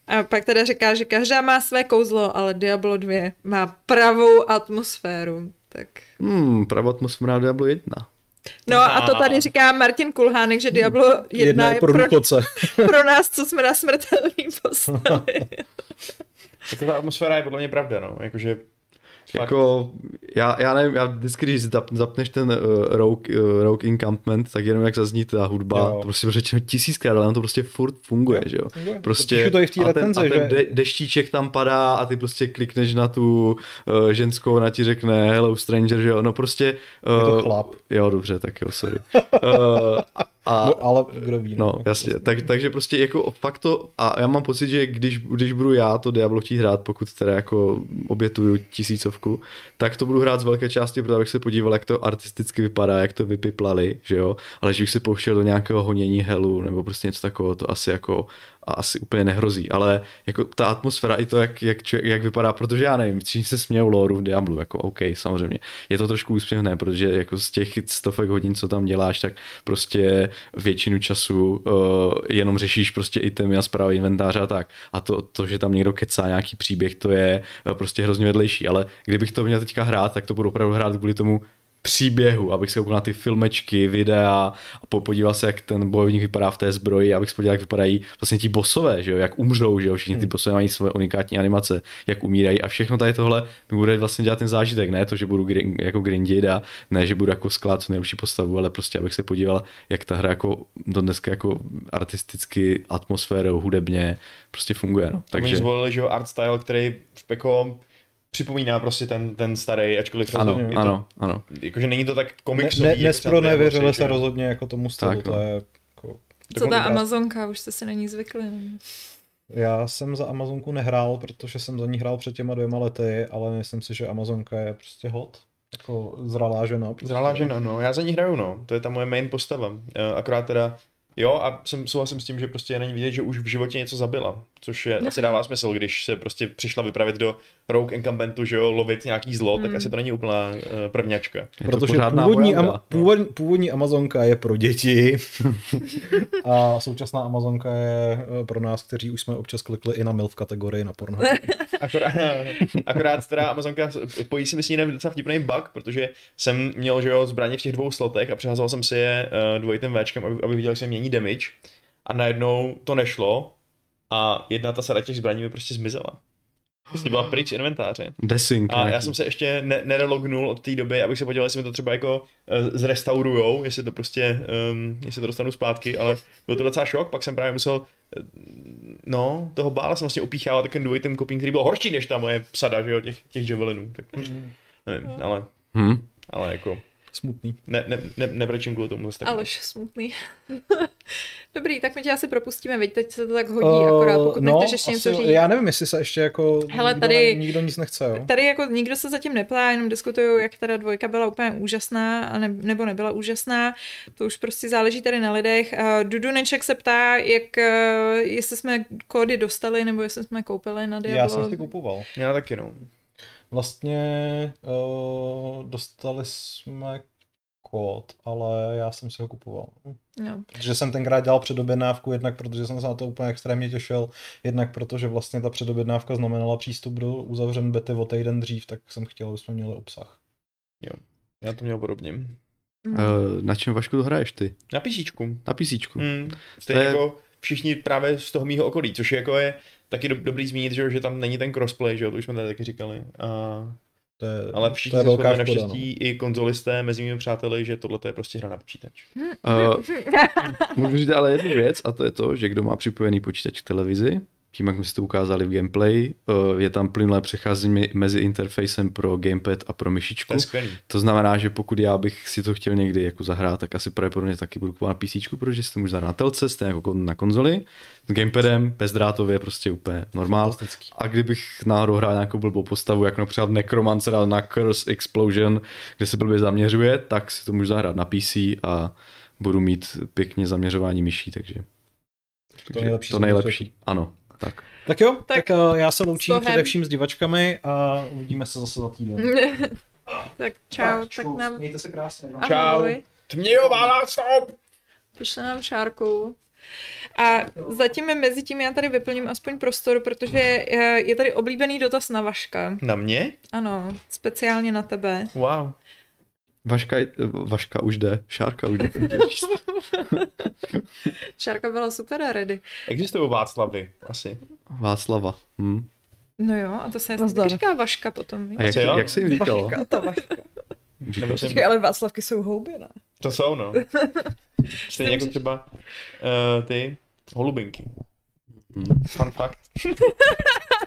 A pak teda říká, že každá má své kouzlo, ale Diablo dva má pravou atmosféru. Tak. Hmm, pravou atmosféru Diablo jedna. No a to tady říká Martin Kulhánek, že Diablo jedna je pro, pro nás, co jsme na smrtelný postali. Taková atmosféra je podle mě pravda, no, jakože... Jako, já, já nevím, já vždycky, když zapneš ten uh, Rogue, uh, Rogue Encampment, tak jenom jak zazní ta hudba, jo. Prostě řečeno tisíckrát, ale to prostě furt funguje, jo, že jo. Prostě to je v té retenze, a ten, a ten de- deštíček tam padá a ty prostě klikneš na tu uh, ženskou, ona ti řekne hello stranger, že jo, no prostě... Uh, je to chlap. Jo, dobře, tak jo, sorry. Uh, A, no, ale kdo ví. No, no jasně, tak, takže prostě jako fakt to, a já mám pocit, že když, když budu já to Diablo chtít hrát, pokud teda jako obětuju tisícovku, tak to budu hrát z velké části, protože bych se podíval, jak to artisticky vypadá, jak to vypiplali, že jo, ale že bych se pouštěl do nějakého honění helu nebo prostě něco takového, to asi jako a asi úplně nehrozí, ale jako ta atmosféra i to, jak, jak, jak vypadá, protože já nevím, všichni se smějou lore v Diablu, jako OK, samozřejmě, je to trošku úsměvné, protože jako z těch stovek hodin, co tam děláš, tak prostě většinu času uh, jenom řešíš prostě itemy a zprávu inventáře a tak, a to, to, že tam někdo kecá nějaký příběh, to je uh, prostě hrozně vedlejší, ale kdybych to měl teďka hrát, tak to budu opravdu hrát kvůli tomu příběhu, abych se koukal na ty filmečky, videa a podíval se, jak ten bojovník vypadá v té zbroji, abych se podíval, jak vypadají vlastně ti bossové, že jo, jak umřou, že jo, všichni ty bossové mají svoje unikátní animace, jak umírají a všechno tady tohle mi bude vlastně dělat ten zážitek, ne to, že budu grin, jako grindit a ne, že budu jako skládat co nejlepší postavu, ale prostě abych se podíval, jak ta hra jako do dneska jako artisticky, atmosférou, hudebně prostě funguje, no. Takže... Oni zvolili, že jo, art style, který v Pekom připomíná prostě ten, ten starý, ačkoliv ano, to, ano, ano. Jakože není to tak komiksový. Ne, dnes pro nevěřili se rozhodně jako tomu stylu. To je jako... Co ta Amazonka, už jste se na ní zvykli. Ne? Já jsem za Amazonku nehrál, protože jsem za ní hrál před těma dvěma lety, ale myslím si, že Amazonka je prostě hot. Jako zralá žena. Prostě. Zralá žena, no, já za ní hraju, no. To je ta moje main postava. Akorát teda, jo, a jsem, souhlasím s tím, že prostě je na ní vidět, že už v životě něco zabila, což je, asi dává smysl, když se prostě přišla vypravit do rogue encampentu, že jo, lovit nějaký zlo, mm. tak asi to není úplná uh, prvňačka. Protože původní, am- původní, původní Amazonka je pro děti a současná Amazonka je pro nás, kteří už jsme občas klikli i na milf kategorii na Pornhub. Akorát, akorát teda Amazonka pojí si mi s ní docela vtipný bug, protože jsem měl, že jo, zbraně v těch dvou slotech a přehazoval jsem si je uh, dvojitým Včkem, aby, aby viděl, jak se mění damage a najednou to nešlo a jedna ta sada těch zbraní mi prostě zmizela. Prostě byla pryč inventáře. Desink, a já jsem se ještě ne- nerelognul od té doby, abych se podíval, jestli mi to třeba jako uh, zrestaurujou, jestli to prostě, um, jestli to dostanu zpátky, ale byl to docela šok, pak jsem právě musel, uh, no, toho bála jsem vlastně opíchával takovým dvojitým kopím, který byl horší než ta moje sada, že jo, těch, těch javelinů, tak mm. nevím, ale, hmm. ale jako... Smutný. Ne, ne, ne, nebrečím kvůli tomu. Alež smutný. Dobrý, tak my tě asi propustíme, veď teď se to tak hodí, uh, akorát pokud no, nechceš ještě něco říct. Já nevím, jestli se ještě jako hele, nikdo, tady, ne, nikdo nic nechce, jo? Tady jako nikdo se zatím neptá, jenom diskutuju, jak teda dvojka byla úplně úžasná, ne, nebo nebyla úžasná, to už prostě záleží tady na lidech. Uh, Duduneček se ptá, jak, uh, jestli jsme kódy dostali, nebo jestli jsme koupili na Diablo. Já jsem si kupoval. Já taky, no. Vlastně uh, dostali jsme kód, ale já jsem si ho kupoval. No. Protože jsem tenkrát dělal předobjednávku, jednak protože jsem se na to úplně extrémně těšil, jednak protože vlastně ta předobjednávka znamenala přístup do uzavřen bety o týden dřív, tak jsem chtěl, aby jsme měli obsah. Jo, já to měl podobně. Mm. Uh, na čem, Vašku, to hraješ ty? Na písíčku. Na písíčku. Mm. To je jako všichni právě z toho mýho okolí, což jako je... Taky do, dobrý zmínit, že, že tam není ten crossplay, že jo, to už jsme tady taky říkali. A... To je, ale všichni se shodli naštěstí i konzolisté mezi mými přáteli, že tohle je prostě hra na počítač. Uh, můžu říct ale jednu věc, a to je to, že kdo má připojený počítač k televizi, tím, jak jsme si to ukázali v gameplay, je tam plynulé přecházení mezi interfejsem pro gamepad a pro myšičku. To, to znamená, že pokud já bych si to chtěl někdy jako zahrát, tak asi pravděpodobně taky budu kupovat písíčku, protože si to můžu zahrát na telce, stejně jako na konzoli. S gamepadem, bezdrátově, prostě úplně normál. A kdybych náhodou hrál nějakou blbou postavu, jako například Necromancer na Curse Explosion, kde se blbě zaměřuje, tak si to můžu zahrát na P C a budu mít pěkně zaměřování myší, takže to nejlepší. To nejlepší. Ano. Tak. tak jo, tak, tak uh, já se loučím stohem. Především s divačkami a uvidíme se zase za týden. Tak čau, tak, tak nám... Mějte se krásně. No. Čau. Tmějová nástup! Pošle nám Šárku. A zatím mezi tím já tady vyplním aspoň prostor, protože je tady oblíbený dotaz na Vaška. Na mě? Ano, speciálně na tebe. Wow. Vaška, Vaška už jde, Šárka už jde. Šárka byla super a ready. Existují Václavy, asi. Václava. Hm. No jo, a to se no říká Vaška potom. Víc. A jak, jak se jim říkalo? Vaška, ta Vaška. Říkaj, ale Václavky jsou houby, ne? To jsou, no. Stejně jako třeba uh, ty holubinky. Hmm. Fun fact.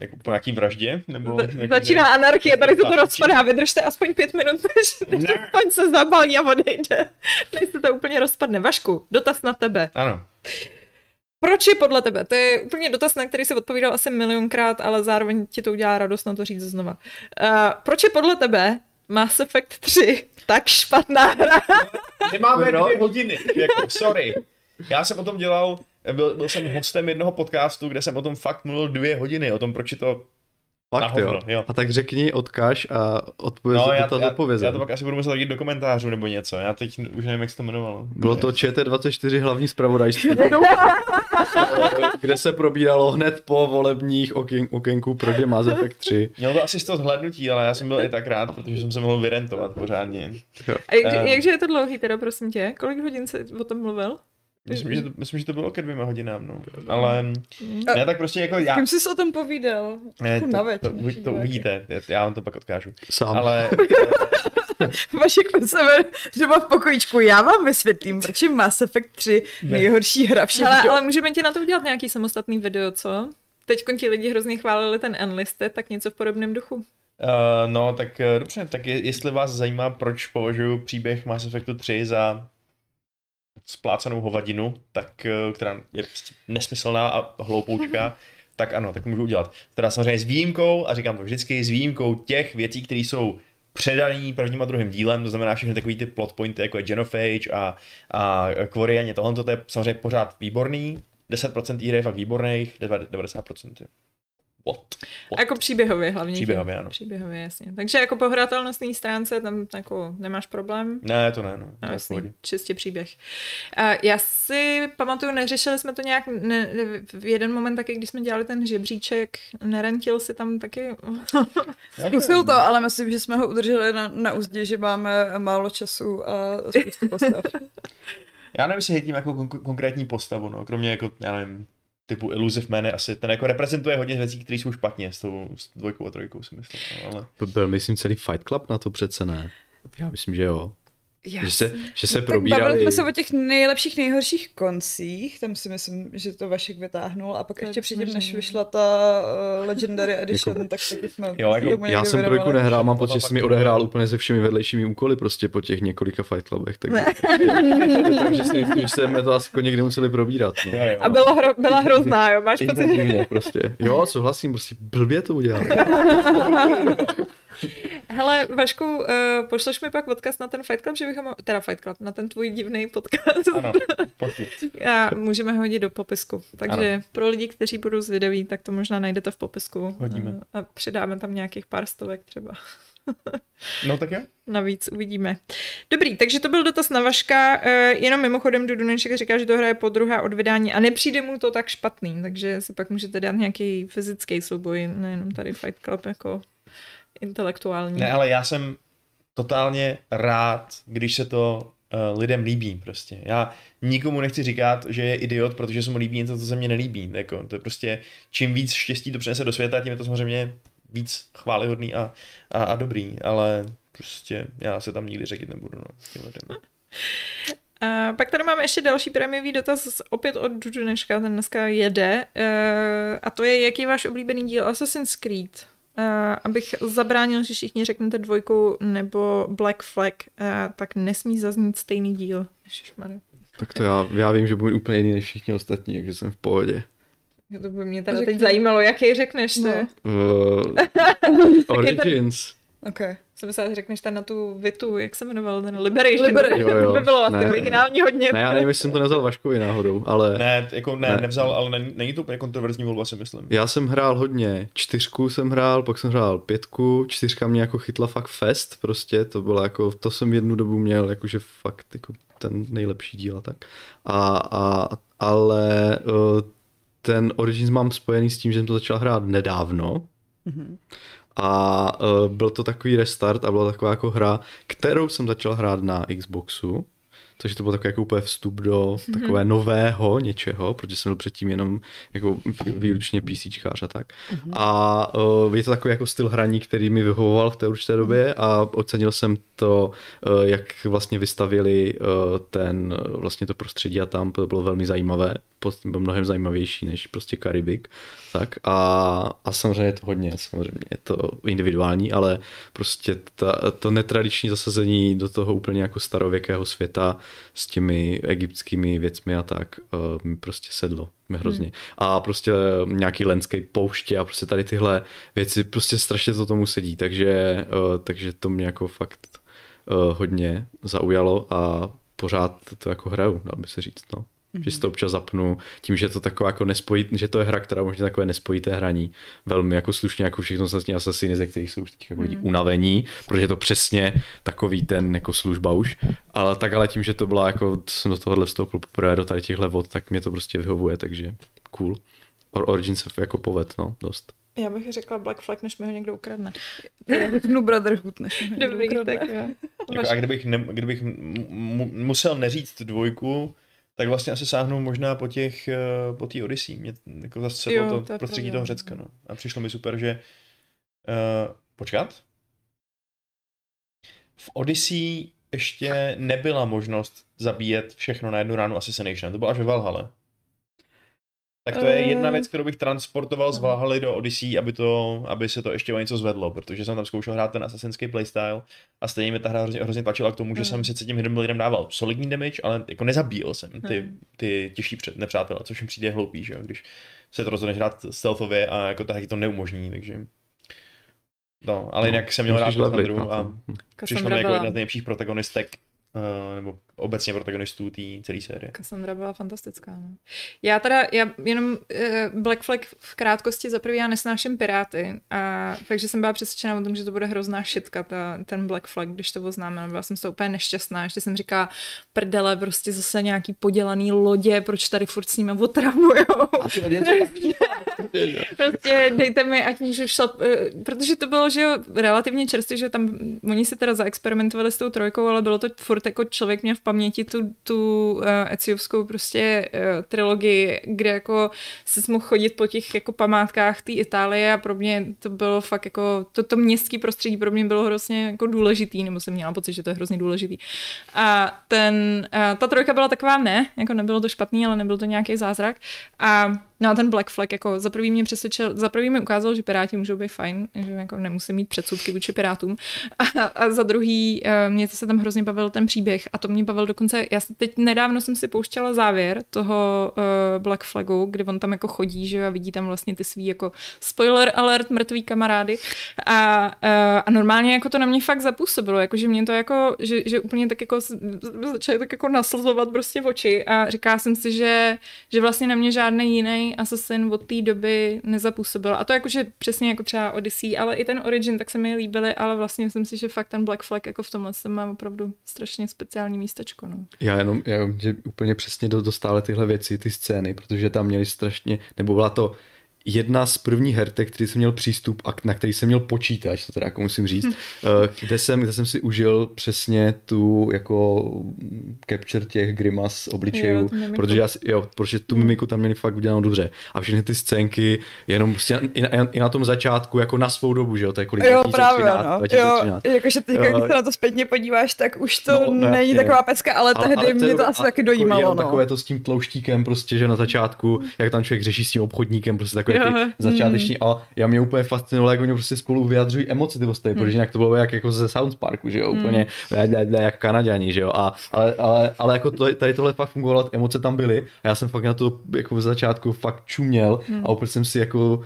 jako po nějaký vraždě? Nebo nějaký... Začíná anarchie, tady se to rozpadá, vydržte aspoň pět minut, než to aspoň se zabalí a odejde. Tady se to úplně rozpadne. Vašku, dotaz na tebe. Ano. Proč je podle tebe? To je úplně dotaz, na který jsi odpovídal asi milionkrát, ale zároveň ti to udělá radost na to říct znova. Uh, proč je podle tebe Mass Effect tři tak špatná hra? Nemáme dvě hodiny, jako, sorry. Já jsem o tom dělal, byl, byl jsem hostem jednoho podcastu, kde jsem o tom fakt mluvil dvě hodiny, o tom, proč je to nahodno. A tak řekni, odkaž a odpověz, no, já, to já, odpovězem. Já to pak asi budu muset hodit do komentářů nebo něco, já teď už nevím, jak se to jmenovalo. Bylo to Č T dvacet čtyři hlavní zpravodajství. Kde se probíralo hned po volebních okén, okénku pro Mass Effect tři. Mělo to asi z toho zhlédnutí, ale já jsem byl i tak rád, protože jsem se mohl vyrentovat pořádně. A jak, um, jakže je to dlouhý teda, prosím tě? Kolik hodin jsi o tom mluvil? Myslím, že to, myslím, že to bylo ke dvěma hodinám, no. Ale a, ne, tak prostě jako já... Kým jsi o tom povídal? Ne, to, to, to, to uvidíte, já vám to pak odkážu. Sám. Ale... Vašek ve sebe doma v pokojíčku, já vám vysvětlím, proč je Mass Effect tři nejhorší hra všech. Ale, ale můžeme ti na to udělat nějaký samostatný video, co? Teďkon ti lidi hrozně chválili ten Enlisted, tak něco v podobném duchu. Uh, no, tak dobře, tak je, jestli vás zajímá, proč považuji příběh Mass Effectu tři za... splácanou hovadinu, tak, která je nesmyslná a hloupoučka, tak ano, tak můžu udělat. Teda samozřejmě s výjimkou, a říkám to vždycky, s výjimkou těch věcí, které jsou předaný prvním a druhým dílem, to znamená všechny takový ty plot pointy, jako je Genophage a, a Quariani, tohle to je samozřejmě pořád výborný, deset procent jí je fakt výborných, devadesát procent. What? What? Jako příběhově hlavně. Příběhově, ano. Příběhově, jasně. Takže jako po hratelnostní stránce tam jako nemáš problém? Ne, to ne, no. No jasně, čistě příběh. Uh, já si pamatuju, neřešili jsme to nějak, ne, v jeden moment taky, když jsme dělali ten žebříček, nerentil si tam taky? Zkusil to, ale myslím, že jsme ho udrželi na, na úzdě, že máme málo času a spoustu postav. Já nevím, si hejtím jako kon- konkrétní postavu, no, kromě jako, já nevím, typu Elusive Man je asi, ten jako reprezentuje hodně věcí, které jsou špatně s tou s dvojkou a trojkou, si myslím, ale... Byl myslím celý Fight Club na to přece, ne? Já myslím, že jo. Jasný. Že se, že se no, probírali... Bavili jsme se o těch nejlepších, nejhorších koncích, tam si myslím, že to Vašek vytáhnul a pak to ještě předtím, než vyšla ta uh, Legendary Edition, jako... tak taky jsme... Jo, jako... Já jsem trojku nehrál, mám pocit, že jsem ji odehrál úplně se všemi vedlejšími úkoly prostě po těch několika Fight Clubech, tak... takže jsme to asi někdy museli probírat. No. Jo, jo. A byla, hro, byla hrozná, jo, máš pocit? Divně, prostě. Jo, souhlasím, prostě blbě to udělal. Hele, Vašku, uh, pošleš mi pak podcast na ten Fight Club, že bychom ho... Teda Fight Club, na ten tvůj divný podcast. Ano, a můžeme ho hodit do popisku. Takže ano. Pro lidi, kteří budou zvědaví, tak to možná najdete v popisku. Hodíme. A přidáme tam nějakých pár stovek třeba. No tak jo. Navíc uvidíme. Dobrý, takže to byl dotaz na Vaška. Uh, jenom mimochodem Duduneček říká, že to hraje podruhé od vydání a nepřijde mu to tak špatný, takže si pak můžete dát nějaký fyzický souboj, nejenom tady Fight Club jako... intelektuální. Ne, ale já jsem totálně rád, když se to uh, lidem líbí prostě. Já nikomu nechci říkat, že je idiot, protože se mu líbí něco, co se mně nelíbí. Jako, to je prostě, čím víc štěstí to přinese do světa, tím je to samozřejmě víc chvályhodný a, a, a dobrý, ale prostě já se tam nikdy řekit nebudu. No, Uh, pak tady máme ještě další prémiový dotaz, opět od Dudunečka, ten dneska jede, uh, a to je, jaký je váš oblíbený díl Assassin's Creed? Uh, abych zabránil, že všichni řeknete dvojku nebo Black Flag, uh, tak nesmí zaznít stejný díl. Ježišmarja. Tak to já, já vím, že budu úplně jiný než všichni ostatní, takže jsem v pohodě. Já to by mě teda teď zajímalo, jaký řekneš to. No. Uh, Origins. Ok, jsem myslela, že řekneš tam na tu vitu, jak se jmenoval, ten Liberation, Liber- jo, jo. To by bylo asi originální hodně. Ne, já nevím, jestli jsem to nevzal Vaškovi náhodou, ale... Ne, jako ne, ne. nevzal, ale není, není to úplně kontroverzní volba, si myslím. Já jsem hrál hodně, čtyřku jsem hrál, pak jsem hrál pětku, čtyřka mě jako chytla fakt fest, prostě, to bylo jako, to jsem jednu dobu měl, jakože fakt, jako ten nejlepší díl a tak. A, a, ale ten Origins mám spojený s tím, že jsem to začal hrát nedávno. Mhm. A uh, byl to takový restart a byla taková jako hra, kterou jsem začal hrát na Xboxu takže to byl takový jako úplně vstup do takové nového něčeho, protože jsem byl předtím jenom jako výlučně PCčkář a tak. A je to takový jako styl hraní, který mi vyhovoval v té určité době a ocenil jsem to, jak vlastně vystavili ten, vlastně to prostředí a tam to bylo velmi zajímavé, bylo mnohem zajímavější než prostě Karibik. Tak a, a samozřejmě je to hodně, samozřejmě je to individuální, ale prostě ta, to netradiční zasazení do toho úplně jako starověkého světa s těmi egyptskými věcmi a tak mi prostě sedlo mi hrozně. Hmm. A prostě nějaký landscape pouště a prostě tady tyhle věci prostě strašně to tomu sedí, takže, takže to mě jako fakt hodně zaujalo a pořád to jako hraju, dá by se říct, no. Mm-hmm. Že si to občas zapnu, tím, že to taková jako nespojit, že to je hra, která možná takové nespojité hraní, velmi jako slušně jako všechno ostatní asasiny, ze kterých jsou už teď jako lidi mm-hmm. unavení, protože je to přesně takový ten jako služba už, ale tak ale tím, že to byla jako, jsem do tohohle vstoupil poprvé do tady těchhle vod, tak mě to prostě vyhovuje, takže cool. Origin se jako poved, no, dost. Já bych řekla Black Flag, než mi ho někdo ukradne. Já řeknu Brotherhood, než mi někdo ukradne. Tak, jako, a kdybych, ne, kdybych mu, musel neříct dvojku, tak vlastně asi sáhnou možná po těch, po té Odyssey. Mě jako zase bylo to, to prostředí toho Řecka, no. A přišlo mi super, že... Uh, počkat? V Odyssey ještě nebyla možnost zabíjet všechno na jednu ránu Assassination. To bylo až ve Valhalle. Tak to je jedna věc, kterou bych transportoval z Valhaly do Odyssey, aby, to, aby se to ještě o něco zvedlo, protože jsem tam zkoušel hrát ten assassinský playstyle a stejně mi ta hra hrozně, hrozně tlačila k tomu, že jsem sice tím hidden bladem dával solidní damage, ale jako nezabíjel jsem ty, ty těžší nepřátelé, což jim přijde hloupý, že jo, když se to rozhodneš hrát stealthově a jako taky to neumožní, takže... No, ale jinak no, jsem měl rád Alexandru a přišlo mi jako jedna z nejlepších protagonistek, Uh, nebo obecně protagonistů té celé série. Cassandra byla fantastická. Ne? Já teda, já jenom uh, Black Flag v krátkosti za prvý, já nesnáším piráty, a, takže jsem byla přesvědčená o tom, že to bude hrozná šitka, ta, ten Black Flag, když to oznámila. Byla jsem se úplně nešťastná, ještě jsem říkala, prdele, prostě zase nějaký podělaný lodě, proč tady furt s nimi otravujou. Prostě dejte mi, ať můžu šlap, uh, protože to bylo, že jo, relativně čerstvě, že tam, oni se teda zaexperimentovali s tou trojkou, ale bylo to furt jako člověk měl v paměti tu, tu uh, eciovskou prostě uh, trilogii, kde jako se mohl chodit po těch jako památkách té Itálie a pro mě to bylo fakt jako, to, to městský prostředí pro mě bylo hrozně jako důležitý, nebo jsem měla pocit, že to je hrozně důležitý. A ten, uh, ta trojka byla taková ne, jako nebylo to špatný, ale nebyl to nějaký zázrak. A no a ten Black Flag jako za prvý mě přesvědčil, za prvý mi ukázal, že piráti můžou být fajn, že jako nemusím mít předsudky vůči pirátům. A, a za druhý mě se tam hrozně bavil ten příběh a to mě bavil dokonce, já se teď nedávno jsem si pouštěla závěr toho uh, Black Flagu, kdy on tam jako chodí, že a vidí tam vlastně ty svý jako spoiler alert, mrtví kamarády. A, uh, a normálně jako to na mě fakt zapůsobilo, jako že mě to jako, že, že úplně tak jako začali tak jako naslzovat prostě v oči a říká jsem si, že, že vlastně na mě žádný jiný Assassin od té doby nezapůsobil. A to jakože přesně jako třeba Odyssey, ale i ten Origin, tak se mi líbily, ale vlastně myslím si, že fakt ten Black Flag jako v tomhle jsem mám opravdu strašně speciální místečko. No. Já jenom, já že úplně přesně dostále tyhle věci, ty scény, protože tam měli strašně, nebo byla to jedna z prvních hertek, který jsem měl přístup a na který jsem měl počítač, to teda jako musím říct, hm. kde, jsem, kde jsem si užil přesně tu jako capture těch grimas obličejů, jo, protože, já, jo, protože tu mimiku tam měli fakt udělanou dobře. A všechny ty scénky, jenom prostě i na, i na tom začátku, jako na svou dobu, že jo, to je kolik dvacet třináct Jo, jakože teď, když se na to zpětně podíváš, tak už to no, není ne, taková pecka, ale tehdy ale mě to asi taky dojímalo. No. Takové to s tím tlouštíkem prostě, že na začátku, jak tam člověk řeší s tím obchodníkem, prostě tak ty začáteční, hmm. a já mě úplně fascinovalo, jak oni prostě spolu vyjadřují emoce ty ostatní, hmm. protože jinak to bylo jak jako ze South Parku, že jo, úplně hmm. jak Kanaďani, že jo, a, ale, ale, ale jako to, tady tohle fakt fungovalo, emoce tam byly a já jsem fakt na to jako v začátku fakt čuměl hmm. a opět jsem si jako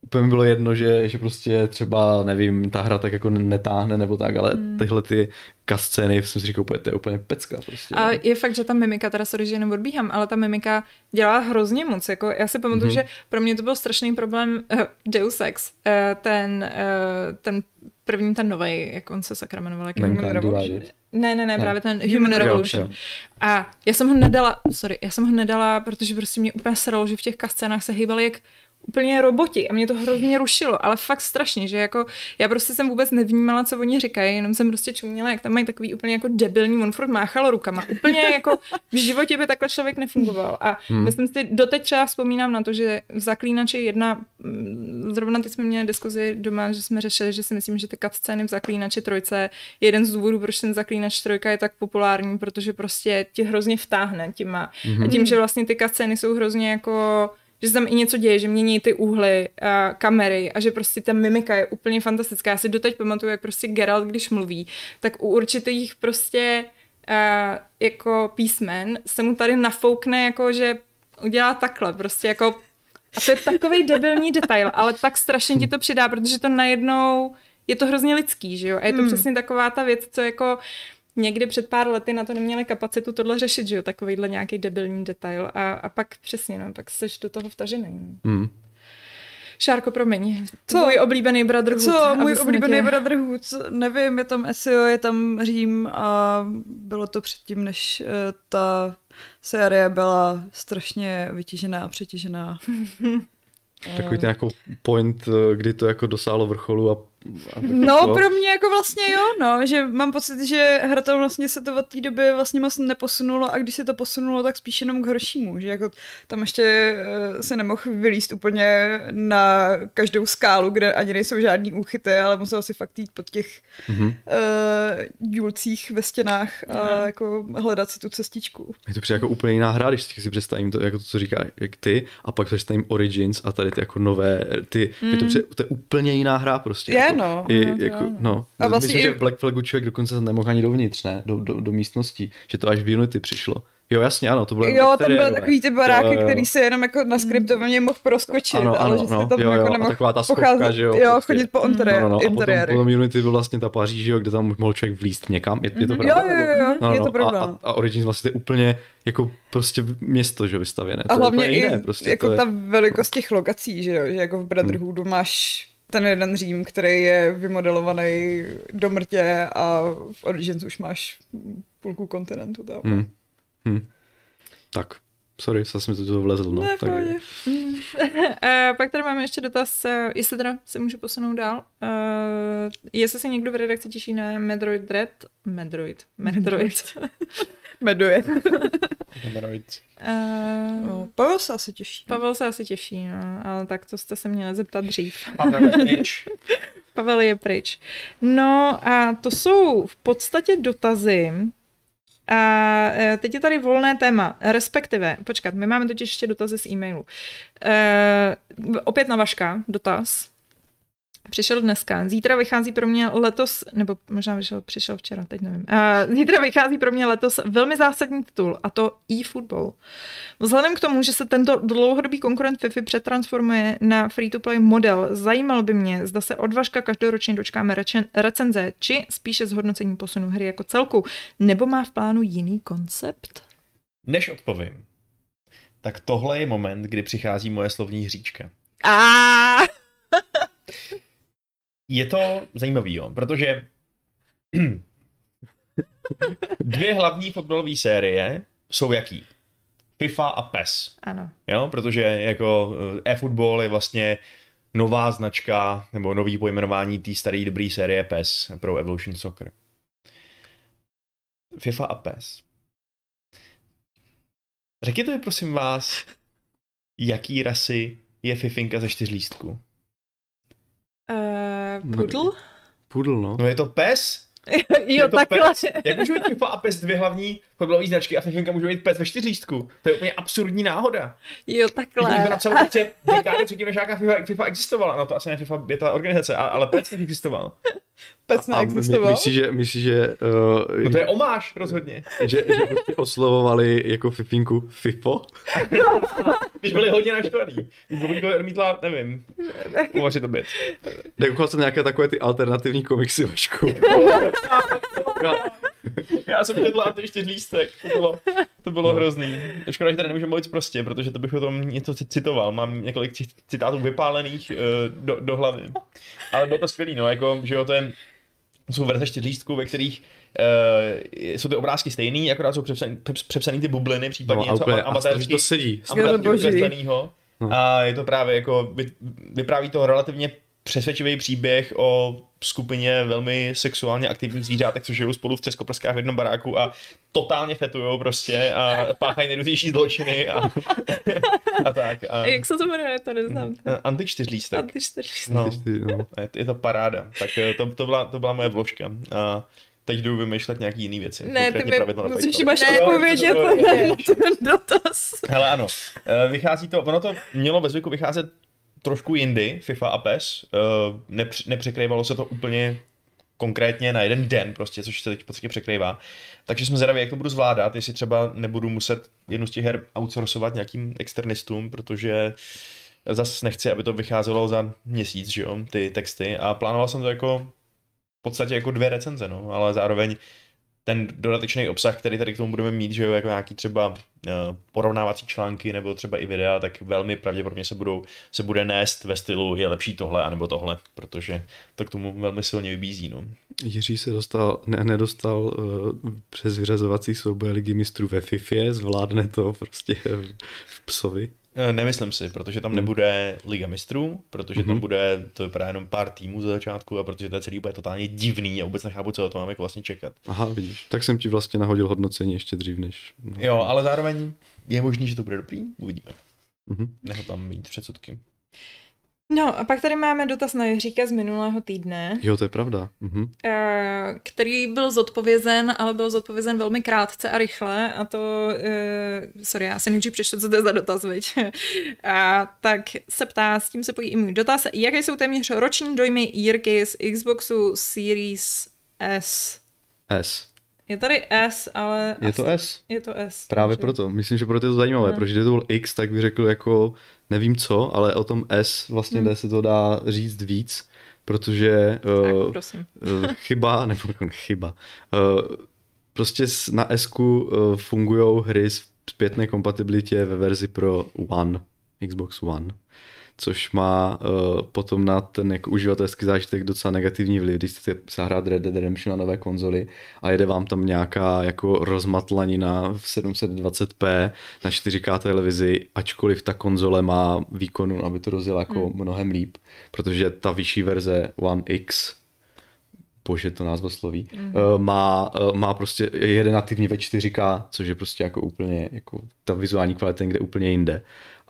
úplně bylo jedno, že, že prostě třeba, nevím, ta hra tak jako netáhne nebo tak, ale hmm. tyhle ty kascény, jsem si říkal, to je úplně pecka prostě. A je fakt, že ta mimika, teda sorry, že jenom odbíhám, ale ta mimika dělá hrozně moc, jako já si pamatuju, hmm. že pro mě to byl strašný problém uh, Deus Ex, uh, ten, uh, ten první, ten novej, jak on se sakra jmenoval, jak Human Revolution. Ne, ne, ne, právě ten Human Revolution. A já jsem ho nedala, sorry, já jsem ho nedala, protože prostě mě úplně sralo, že v těch kascénách se hýbali jak úplně roboti a mě to hrozně rušilo, ale fakt strašně, že jako já prostě jsem vůbec nevnímala, co oni říkají, jenom jsem prostě čuměla, jak tam mají takový úplně jako debilní, on furt máchal rukama, úplně jako v životě by takhle člověk nefungoval a hmm. myslím si, doteď třeba vzpomínám na to, že v Zaklínači jedna, zrovna teď jsme měli diskuzi doma, že jsme řešili, že si myslím, že ty cutscény v Zaklínači trojce je jeden z důvodů, proč ten Zaklínač trojka je tak populární, protože prostě tě hrozně vtáhne těma hmm. a tím, že vlastně ty cutscény jsou hrozně jako že tam i něco děje, že mění ty úhly, a kamery a že prostě ta mimika je úplně fantastická. Já si doteď pamatuju, jak prostě Geralt, když mluví, tak u určitých prostě a, jako písmen se mu tady nafoukne, jako že udělá takhle, prostě jako a to je takovej debilní detail, ale tak strašně ti to přidá, protože to najednou je to hrozně lidský, že jo? A je to hmm. přesně taková ta věc, co jako někdy před pár lety na to neměli kapacitu tohle řešit, že jo, takovýhle nějaký debilní detail a, a pak přesně, no, pak seš do toho vtažený. Hmm. Šárko, promiň, co? Můj oblíbený Brotherhood. Co, můj oblíbený tě... Brotherhood, nevím, je tam S E O, je tam Řím a bylo to předtím, než ta série byla strašně vytížená a přetížená. Takový ten jako point, kdy to jako dosáhlo vrcholu a no pro mě jako vlastně jo, no, že mám pocit, že hra tam vlastně se to od té doby vlastně moc neposunulo a když se to posunulo, tak spíš jenom k horšímu, že jako tam ještě se nemohl vylíst úplně na každou skálu, kde ani nejsou žádný úchyty, ale musel si fakt jít po těch mm-hmm. uh, důlcích ve stěnách mm-hmm. a jako hledat si tu cestičku. Je to přijde jako úplně jiná hra, když si představím to, jako to, co říká jak ty a pak představím Origins a tady ty jako nové, ty, mm. je to, přijde, to je úplně jiná hra prostě. Yeah. No, I, no, jako, no. No. A vlastně myslím, i... že v Black Flagu člověk dokonce nemohl ani dovnitř, ne? Do, do, do místnosti, že to až v Unity přišlo. Jo, jasně, ano, to bylo... Jo, tam byly takový ty baráky, který se jenom jako na skriptovaně mohl proskočit, ano, ale ano, že se no, tam jo, jako nemohl taková ta skovka, pocházet, jo, prostě. Jo, chodit po interiéru. No, no, no, a potom, potom Unity byl vlastně ta Paříž, jo, kde tam mohl člověk vlíst někam, je, je to pravda? Jo, jo, jo, no, no, je to pravda. A, a Origins vlastně je úplně jako prostě město, že vystavěné. A hlavně i jako ta velikost těch lokací, že jo, že jako v Brotherhoodu máš ten jeden Řím, který je vymodelovaný do mrtě a v Origins už máš půlku kontinentu tam. Hmm. Hmm. Tak, sorry, zase mi to vlezlo. No, ne, tak... hmm. uh, pak tady máme ještě dotaz, uh, jestli teda se můžu posunout dál. Uh, jestli se někdo v redakci těší na Metroid Dread? Metroid. Metroid. Metroid. Metroid. Uh, no, Pavel se asi těší. Pavel se asi těší, no, ale tak to jste se měli zeptat dřív. Pavel je pryč. Pavel je pryč. No a to jsou v podstatě dotazy. A teď je tady volné téma, respektive, počkat, my máme totiž ještě dotazy z e-mailu. E, opět na Vaška dotaz. Přišel dneska. Zítra vychází pro mě letos, nebo možná vyšel, přišel včera, teď nevím. Uh, zítra vychází pro mě letos velmi zásadní titul, a to eFootball. Vzhledem k tomu, že se tento dlouhodobý konkurent FIFA přetransformuje na free-to-play model, zajímalo by mě, zda se od Vaška každoročně dočkáme recen- recenze, či spíše zhodnocení posunu hry jako celku, nebo má v plánu jiný koncept? Než odpovím, tak tohle je moment, kdy přichází moje slovní hříčka. A. Je to zajímavý, jo, protože dvě hlavní fotbalové série jsou jaký? FIFA a PES. Ano. Jo, protože jako eFootball je vlastně nová značka nebo nový pojmenování té staré dobré série PES pro Evolution Soccer. FIFA a PES. Řekněte mi prosím vás, jaký rasy je fifinka ze čtyřlístku? Uh, pudl? Pudl, no. No je to pes? Jo, takhle. Jak může být FIFA a pes dvě hlavní fotbalové značky a fifinka může být pes ve čtyřlístku? To je úplně absurdní náhoda. Jo, takhle. Když na celou větě dekády předtím, než nějaká FIFA, FIFA existovala. No to asi ne FIFA je ta organizace, ale pes neexistoval. Pes neexistoval? Myslíš, že... Myslí, že uh, no to je omáž rozhodně. Že, že prostě oslovovali jako fifinku FIFO? Když byli hodně naštvaný. Když odmítla, nevím, uvařit to byt. Nekoukal jsem nějaké takové ty alternativní komiksy, Vašku. Já jsem dělal ty čtyřlístek, to bylo, to bylo no. Hrozný. Škoda, že tady nemůžeme mluvit prostě, protože to bych o tom něco citoval. Mám několik citátů vypálených uh, do, do hlavy. Ale bylo to skvělý, no, jako, že jo, to je, jsou verze čtyřlístků, ve kterých uh, jsou ty obrázky stejný, akorát jsou přepsaný, přepsaný ty bubliny, případně no, něco amatérského. To sedí. Amatérského a je to právě jako, vypráví to relativně přesvědčivý příběh o skupině velmi sexuálně aktivních zvířátek, co žijou spolu v třeskoprskách v jednom baráku a totálně fetujou prostě a páchají nejrůznější zločiny a, a tak. A... Jak se to jmenuje, to neznám. Antičtyřlístek. Antičtyřlístek. No, je to paráda. Tak to, to, byla, to byla moje vložka. A... Teď jdu vymýšlet nějaký jiný věci. Ne, ty mi musíš máš odpovědět na ten dotaz. Hele, ano. Vychází to, ono to mělo ve zvyku vycházet trošku jindy, FIFA a pes. Nepř, nepřekrývalo se to úplně konkrétně na jeden den prostě, což se teď v podstatě překrývá. Takže jsme zvědaví, jak to budu zvládat, jestli třeba nebudu muset jednu z těch her outsourcovat nějakým externistům, protože zas nechci, aby to vycházelo za měsíc, že jo, ty texty. A plánoval jsem to jako v podstatě jako dvě recenze, no, ale zároveň ten dodatečný obsah, který tady k tomu budeme mít, že jo, jako nějaký třeba porovnávací články nebo třeba i videa, tak velmi pravděpodobně se, budou, se bude nést ve stylu je lepší tohle anebo tohle, protože to k tomu velmi silně vybízí, no. Jiří se dostal, ne, nedostal uh, přes vyřazovací souboje Ligy mistrů ve Fifě, zvládne to prostě v psovi. Nemyslím si, protože tam nebude Liga mistrů, protože tam bude, to vypadá jenom pár týmů ze začátku a protože to je celý úplně totálně divný a vůbec nechápu, co to máme jako vlastně čekat. Aha, vidíš, tak jsem ti vlastně nahodil hodnocení ještě dřív než... No. Jo, ale zároveň je možný, že to bude dobrý, uvidíme. Mm-hmm. Neho tam mít předsudky. No a pak tady máme dotaz na Jiříka z minulého týdne. Jo, to je pravda. Mhm. Který byl zodpovězen, ale byl zodpovězen velmi krátce a rychle a to, sorry, já si nejdřív přečtu, co to je za dotaz, viď? A tak se ptá, s tím se pojí i můj dotaz, jaké jsou téměř roční dojmy Jirky z Xboxu Series S? S. Je tady S, ale... Je to S. Je to S. Právě takže... proto. Myslím, že proto je to zajímavé, no. Protože to byl X, tak bych řekl jako nevím co, ale o tom S vlastně hmm. se to dá říct víc, protože tak, uh, chyba, nebo chyba, uh, prostě na S-ku uh, fungujou hry v zpětné kompatibilitě ve verzi pro One, Xbox One, což má uh, potom na ten jako uživatelský zážitek docela negativní vliv, když chcete zahrát Red Dead Redemption na nové konzoli a jede vám tam nějaká jako rozmatlanina v sedm set dvacet pé na čtyři ká televizi, ačkoliv ta konzole má výkonu, aby to rozjela jako hmm. mnohem líp, protože ta vyšší verze One X, bože to názvo sloví, hmm. uh, má, uh, má prostě jede nativně ve čtyři ká, což je prostě jako úplně jako ta vizuální kvalita někde úplně jinde.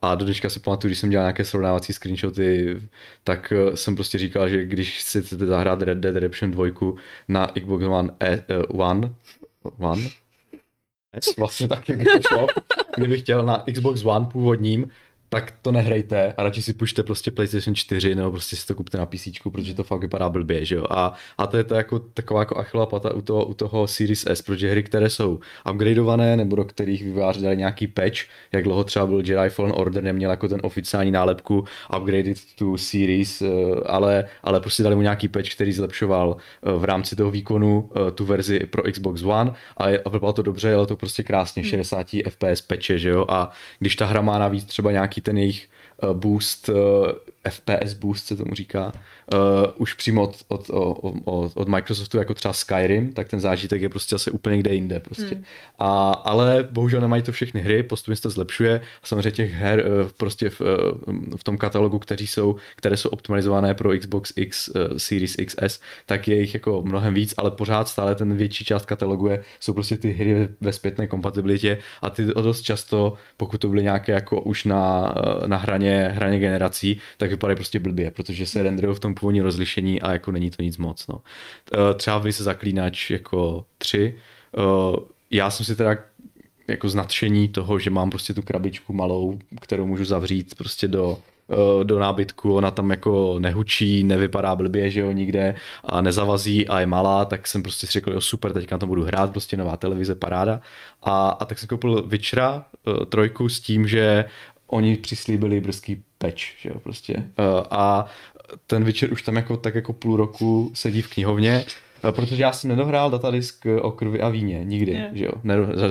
A do dneška si pamatuju, když jsem dělal nějaké srovnávací screenshoty, tak jsem prostě říkal, že když chcete zahrát Red Dead Redemption dva na Xbox One, e, One, One, S vlastně tak, jak to šlo, kdybych chtěl na Xbox One původním, tak to nehrajte a radši si pušte prostě PlayStation čtyři nebo prostě si to kupte na P C, protože to fakt vypadá blbě, že jo. A, a to je to jako taková jako Achillova pata u toho, u toho Series S, protože hry, které jsou upgradeované nebo do kterých vývojáři dali nějaký patch, jak dlouho třeba byl Jedi Fallen Order, neměl jako ten oficiální nálepku upgraded to Series, ale, ale prostě dali mu nějaký patch, který zlepšoval v rámci toho výkonu tu verzi pro Xbox One a, a vypadalo to dobře, jelo to prostě krásně, šedesát ef pé es patche, že jo. A když ta hra má navíc třeba nějaký ten jejich boost, F P S boost se tomu říká, uh, už přímo od, od, od, od Microsoftu jako třeba Skyrim, tak ten zážitek je prostě asi úplně kde jinde prostě. Hmm. A, ale bohužel nemají to všechny hry, postupně se to zlepšuje a samozřejmě těch her uh, prostě v, uh, v tom katalogu, kteří jsou, které jsou optimalizované pro Xbox X, uh, Series X S, tak je jich jako mnohem víc, ale pořád stále ten větší část katalogu je, jsou prostě ty hry ve zpětné kompatibilitě a ty dost často, pokud to byly nějaké jako už na, na hraně, hraně generací, tak vypadají prostě blbě, protože se renderují v tom původním rozlišení a jako není to nic moc. No. Třeba vy se Zaklínač jako tři. Já jsem si teda jako z nadšení toho, že mám prostě tu krabičku malou, kterou můžu zavřít prostě do, do nábytku, ona tam jako nehučí, nevypadá blbě, že jo, nikde a nezavazí a je malá, tak jsem prostě si řekl, jo super, teďka na to budu hrát, prostě nová televize, paráda. A, a tak jsem koupil Witchera trojku s tím, že oni přislíbili brzký patch, že jo, prostě. A ten večer už tam jako tak jako půl roku sedí v knihovně. protože já jsem nedohrál datadisk o krvi a víně nikdy, yeah. že jo.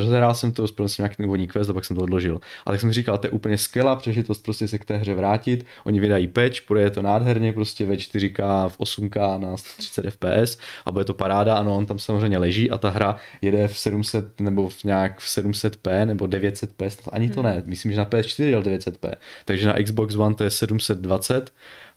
Zahrál jsem to, splnil jsem nějaký úvodní quest a pak jsem to odložil. A tak jsem říkal, to je úplně skvělá příležitost prostě se k té hře vrátit. Oni vydají patch, půjde to nádherně prostě ve čtyři ká, v osm ká na sto třicet ef pé es a bude to paráda. Ano, on tam samozřejmě leží a ta hra jede v sedm set nebo v nějak v sedm set pé nebo devět set pé, ani to ne. Myslím, že na pé es čtyři jel devět set pé. Takže na Xbox One to je sedm set dvacet.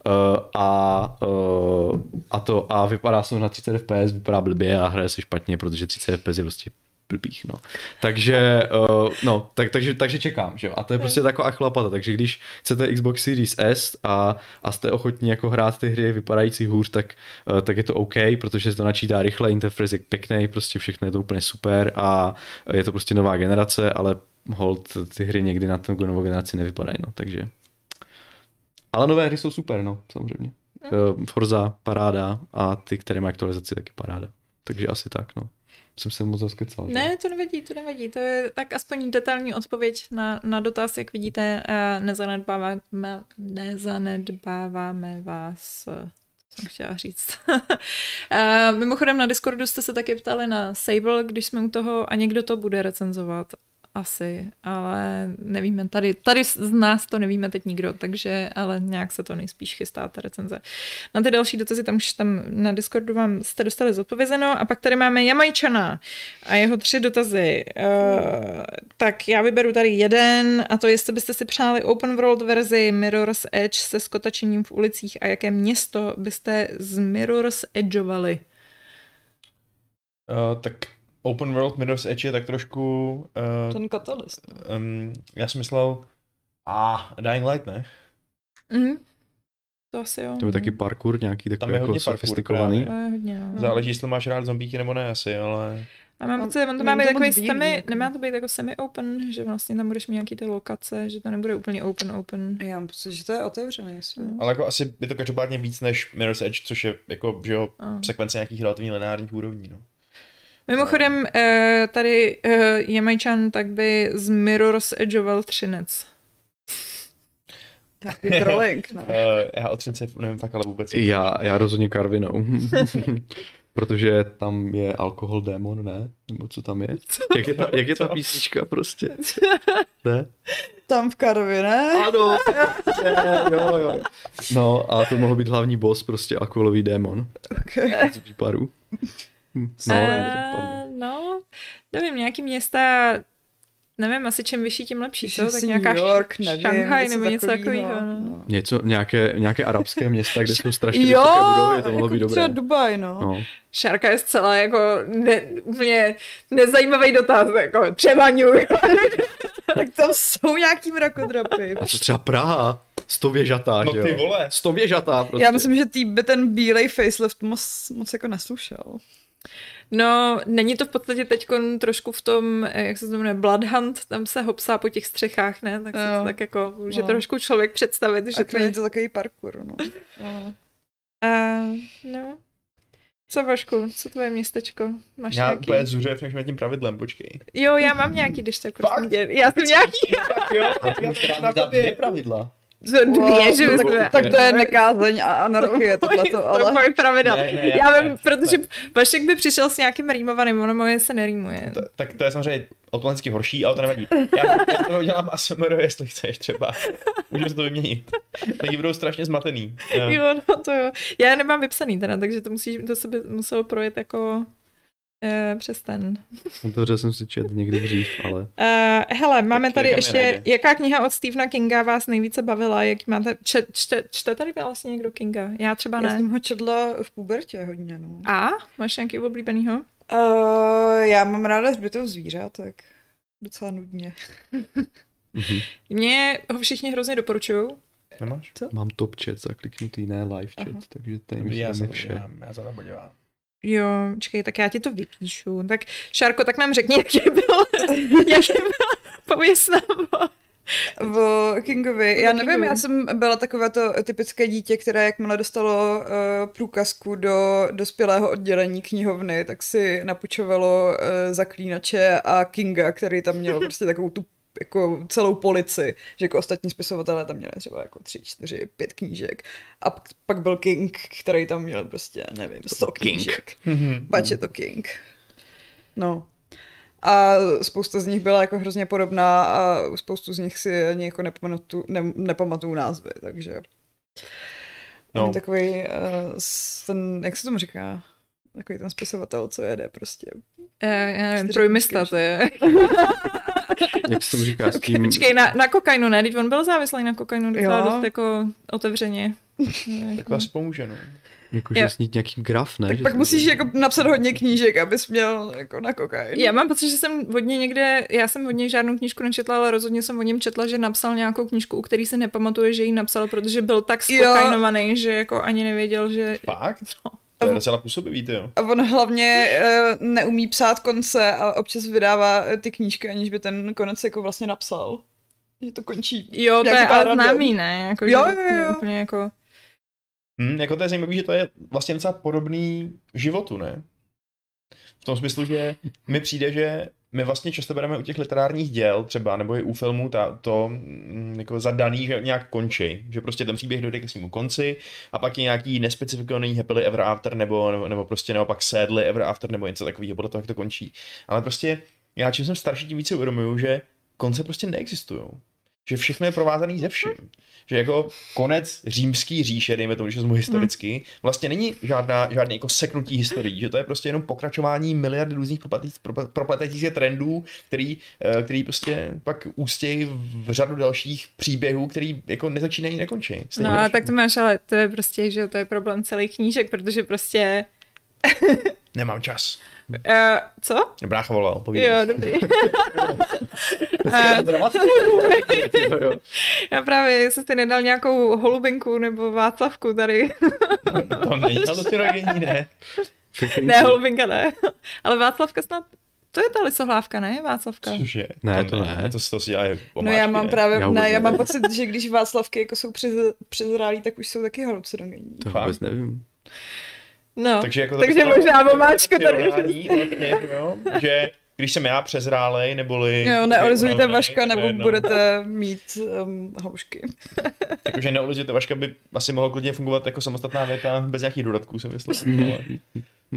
Uh, a, uh, a to a vypadá se na třicet ef pé es, vypadá blbě a hraje se špatně, protože třicet ef pé es je prostě blbých, no. Takže, uh, no, tak, takže, takže čekám, že jo. A to je prostě taková chlapata, takže když chcete Xbox Series S a, a jste ochotní jako hrát ty hry vypadající hůř, tak, uh, tak je to OK, protože se to načítá rychle, interface je pěkný, prostě všechno je to úplně super a je to prostě nová generace, ale hold, ty hry někdy na tom novou generaci nevypadají, no, takže... Ale nové hry jsou super, no, samozřejmě. Mm. Forza, paráda a ty, které mají aktualizaci, taky paráda. Takže asi tak, no. Jsem se moc rozkecal. Ne, že? to nevedí, to nevedí. To je tak aspoň detailní odpověď na, na dotaz, jak vidíte, nezanedbáváme, nezanedbáváme vás... jsem chtěla říct. Mimochodem na Discordu jste se taky ptali na Sable, když jsme u toho a někdo to bude recenzovat. Asi, ale nevíme, tady, tady z nás to nevíme teď nikdo, takže, ale nějak se to nejspíš chystá ta recenze. Na ty další dotazy, tam už tam na Discordu vám jste dostali zodpovězeno a pak tady máme Jamajčana a jeho tři dotazy. Uh, tak já vyberu tady jeden a to, jestli byste si přáli open world verzi Mirror's Edge se skotačením v ulicích a jaké město byste z Mirror's Edgeovali? Uh, tak Open World Mirror's Edge je tak trošku... Uh, Ten Catalyst. Um, já jsem myslel... Ah, Dying Light, ne? Mhm. To asi jo. To je taky parkour nějaký takový jako sofistikovaný. Tam je hodně parkour. Záleží, jestli máš rád zombíky nebo ne asi, ale... A mám pocit, on to má být takový semi, nemá to být jako semi-open, že vlastně tam budeš mít nějaký ty lokace, že to nebude úplně open-open. Já mám pocit, že to je otevřené. No. Ale jako asi je to každopádně víc než Mirror's Edge, což je jako, že jo, oh. sekvence nějakých relativně lineárních úrovní, no. Mimochodem, tady Jamajčan tak by z Mirror's Edgeoval Třinec. Taky trolek. No. Já o Třince nevím tak, ale vůbec. Já, já rozhodně Karvinou. Protože tam je alkohol démon, ne? Nebo co tam je? Jak je ta, jak je ta písnička prostě? Ne? Tam v Karvi, ne? Ano. Jo, jo. No a to mohl být hlavní boss, prostě alkoholový démon. Okay. Z výparů. No, uh, no, nevím, nějaký města, nevím, asi čím vyšší, tím lepší, co? Tak nějaká New York, Šanghaj nebo něco takového. No. Něco, nějaké, nějaké arabské města, kde jsou strašně vysoké budovy, to mohlo jako být dobré. Jo, třeba Dubaj, no. no. Šárka je zcela jako ne, úplně nezajímavý dotaz, jako třeba New York. Tak tam jsou nějaký mrakodrapy. A co třeba Praha? Sto věžatá, no, že jo? No ty vole. Sto věžatá prostě. Já myslím, že tý, ten bílej facelift moc, moc jako neslušel. No, není to v podstatě teď trošku v tom, jak se to jmenuje, Bloodhunt, tam se hopsá po těch střechách, ne? Tak se no, tak jako může no. trošku člověk představit, že to je to takový parkour, no. no. A, no. Co, Vašku, co tvoje městečko? Máš já nějaký? Já zuřev, než nad tím pravidlem, počkej. Jo, já mám nějaký, když tak jsem děl. Já jsem nějaký. Tak jo, já tam dvě pravidla. Wow, že tak, tak to je nekázeň a anarchie, tohleto, ale... To je moje pravidla. Ne, ne, já vím, protože Vašek by přišel s nějakým rýmovaným, ono moje se nerýmuje. To, tak to je samozřejmě automaticky horší, ale to nevadí. Já, já to udělám A S M R, jestli chceš třeba. Můžeme se to vyměnit. Taky budou strašně zmatený. Jo. jo, no to jo. Já nemám vypsaný teda, takže to musíš, to se by muselo projet jako... Uh, přes ten. Dobře, jsem si čet někdy dřív, ale... Uh, hele, máme tak tady ještě, nejde. Jaká kniha od Stephena Kinga vás nejvíce bavila? Jaký máte... Čte, čte, čte tady vlastně někdo Kinga? Já třeba ne. Já jsem ho četla v pubertě hodně, no. A? Máš nějaký oblíbenýho? Uh, já mám ráda Zbytov zvířat, tak docela nudně. mm-hmm. Mě ho všichni hrozně doporučují. Nemáš? Co? Mám top chat zakliknutý, ne live chat, aha. Takže tady myslím vše. Podívám, já se tam podívám. Jo, čekej, tak já ti to vypíšu. Tak Šárko, tak nám řekni, jaký byl, jaký byl pověst nám o Kingovi. Já nevím, já jsem byla takové to typické dítě, které jakmile dostalo uh, průkazku do dospělého oddělení knihovny, tak si napučovalo uh, Zaklínače a Kinga, který tam měl prostě takovou tu jako celou polici, že jako ostatní spisovatelé tam měli třeba jako tři, čtyři, pět knížek a pak byl King, který tam měl prostě, nevím, sto knížek. Mm-hmm. Pač je to King. No. A spousta z nich byla jako hrozně podobná a spoustu z nich si ani jako nepamatuju, ne, nepamatuju názvy, takže... No. Takový uh, ten, jak se tomu říká, takový ten spisovatel, co jede prostě. Uh, já nevím, trojmista to je. Jak se tomu říká s tím? Počkej, na, na kokainu, ne? Teď on byl závislý na kokainu, docela dost jako otevřeně. Tak vás pomůže, no. Jakože snít nějaký graf, ne? Tak že pak musíš to... jako napsat hodně knížek, abys měl jako na kokain. Já mám pocit, že jsem od něj někde, já jsem od něj žádnou knížku nečetla, ale rozhodně jsem od něm četla, že napsal nějakou knížku, u který se nepamatuje, že ji napsal, protože byl tak skokainovaný, že jako ani nevěděl, že... Fakt? No. To je docela působivý, ty jo. A on hlavně e, neumí psát konce a občas vydává ty knížky, aniž by ten konec jako vlastně napsal. Že to končí. Jo, to je ale známý, ne? Jako, jo, jo, jo. Úplně jako... Hmm, jako to je zajímavé, že to je vlastně docela podobný životu, ne? V tom smyslu, že mi přijde, že my vlastně často bereme u těch literárních děl třeba, nebo i u filmů ta, to jako zadaný, že nějak končí. Že prostě ten příběh dojde k svému konci a pak je nějaký nespecifikovaný happily ever after, nebo, nebo, nebo prostě naopak sadly ever after, nebo něco takového, podle toho, jak to končí. Ale prostě já čím jsem starší, tím více uvědomuju, že konce prostě neexistují. Že všechno je provázaný ze vším. Že jako konec římský říše, dejme tomu, že jsme historicky, vlastně není žádná, žádný jako seknutí historií, že to je prostě jenom pokračování miliardy různých propletajících se trendů, který, který prostě pak ústějí v řadu dalších příběhů, který jako nezačínají, nekončí. No a tak to máš, ale to je prostě, že to je problém celých knížek, protože prostě... Nemám čas. Uh, co? Brácha volal, povídej. Jo, dobrý. Já právě jsem ty nedal nějakou holubenku nebo Václavku tady. To není, ale ty rodinní ne. Ne, holubenka ne. Ale Václavka snad, to je ta lisohlávka, ne? Václavka. Cože? Ne, to ne. To, to si dělá pomáčky, no já mám právě, ne, ne, já mám pocit, že když Václavky jako jsou přez, přezrálí, tak už jsou taky halucinogenní. To vůbec nevím. No, takže, jako takže možná vomáčko tady. No, že když jsem já přezrálej, neboli... Jo, neolizujte Vaška, nebo no. budete mít um, houšky. Takže neolizujte Vaška by asi mohlo klidně fungovat jako samostatná věta, bez nějakých dodatků, jsem myslím. Ale...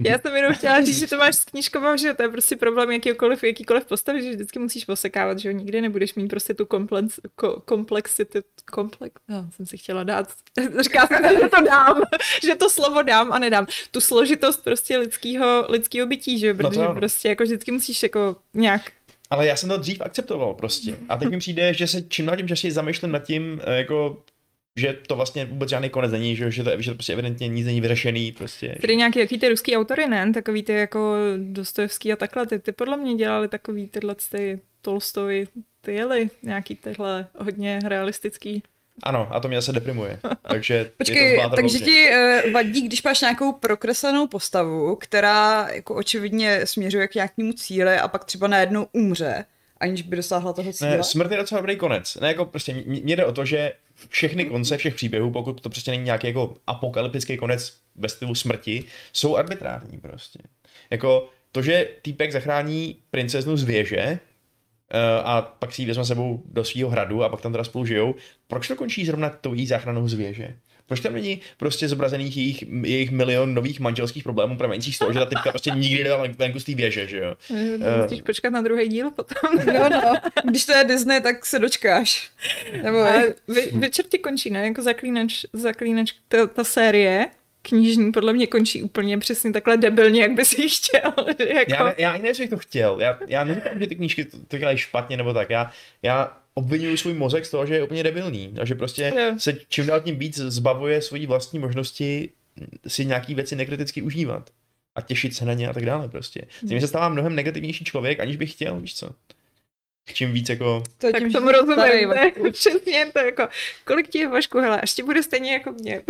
Já jsem jenom chtěla říct, že to máš s knížkou, že to je prostě problém jakýkoliv, jakýkoliv postavy, že vždycky musíš posekávat, že nikdy nebudeš mít prostě tu komplex, ko, komplexitu, komplex, no, jsem si chtěla dát, říká jsem, že to dám, že to slovo dám a nedám, tu složitost prostě lidskýho, lidskýho bytí, že protože no prostě jako vždycky musíš jako nějak. Ale já jsem to dřív akceptoval prostě a teď mi přijde, že se čím na tím častěji zamýšlím nad tím, jako... že to vlastně vůbec žádný konec není, že, že to je že to prostě evidentně nic není vyřešený prostě. Tady nějaký jaký ty ruský autory, ne? Takový ty jako Dostojevský a takhle, ty, ty podle mě dělali takový tyhle ty Tolstovi, ty jeli nějaký tyhle hodně realistický. Ano, a to mě zase deprimuje, takže... Počkej, takže ti uh, vadí, když máš nějakou prokreslenou postavu, která jako očividně směřuje k nějakému cíli a pak třeba najednou umře, aniž by dosáhla toho cíle? Ne, smrt je docela dobrý konec. Ne, jako prostě mě jde o to, že všechny konce všech příběhů, pokud to přesně není nějaký jako apokalyptický konec ve stylu smrti, jsou arbitrární prostě. Jako to, že týpek zachrání princeznu z věže a pak si ji vezme sebou do svého hradu a pak tam teda spolu žijou, proč to končí zrovna tou její záchranou z věže? Proč tam není prostě zobrazených jejich, jejich milion nových manželských problémů pramenících z toho, že ta typka prostě nikdy nedala venku z té věže, že jo? Musíš uh, počkat na druhý díl potom. No, no. Když to je Disney, tak se dočkáš. Nebo vy, večer ti končí, ne? Jako zaklínač, zaklínač ta, ta série knižní podle mě končí úplně přesně takhle debilně, jak bys ji chtěl. Jako... Já, já ani nevím, jak to chtěl. Já, já neříkám, že ty knížky to, to dělají špatně nebo tak. Já, já obvinuju svůj mozek z toho, že je úplně debilní a že prostě no. se čím dál tím víc zbavuje svojí vlastní možnosti si nějaký věci nekriticky užívat a těšit se na ně a tak dále prostě. S tím se stává mnohem negativnější člověk, aniž bych chtěl, víš co. Čím víc jako... To tak tomu rozumím, ne? Přesně to jako, kolik ti je Vašku, hele, až ti bude stejně jako mě.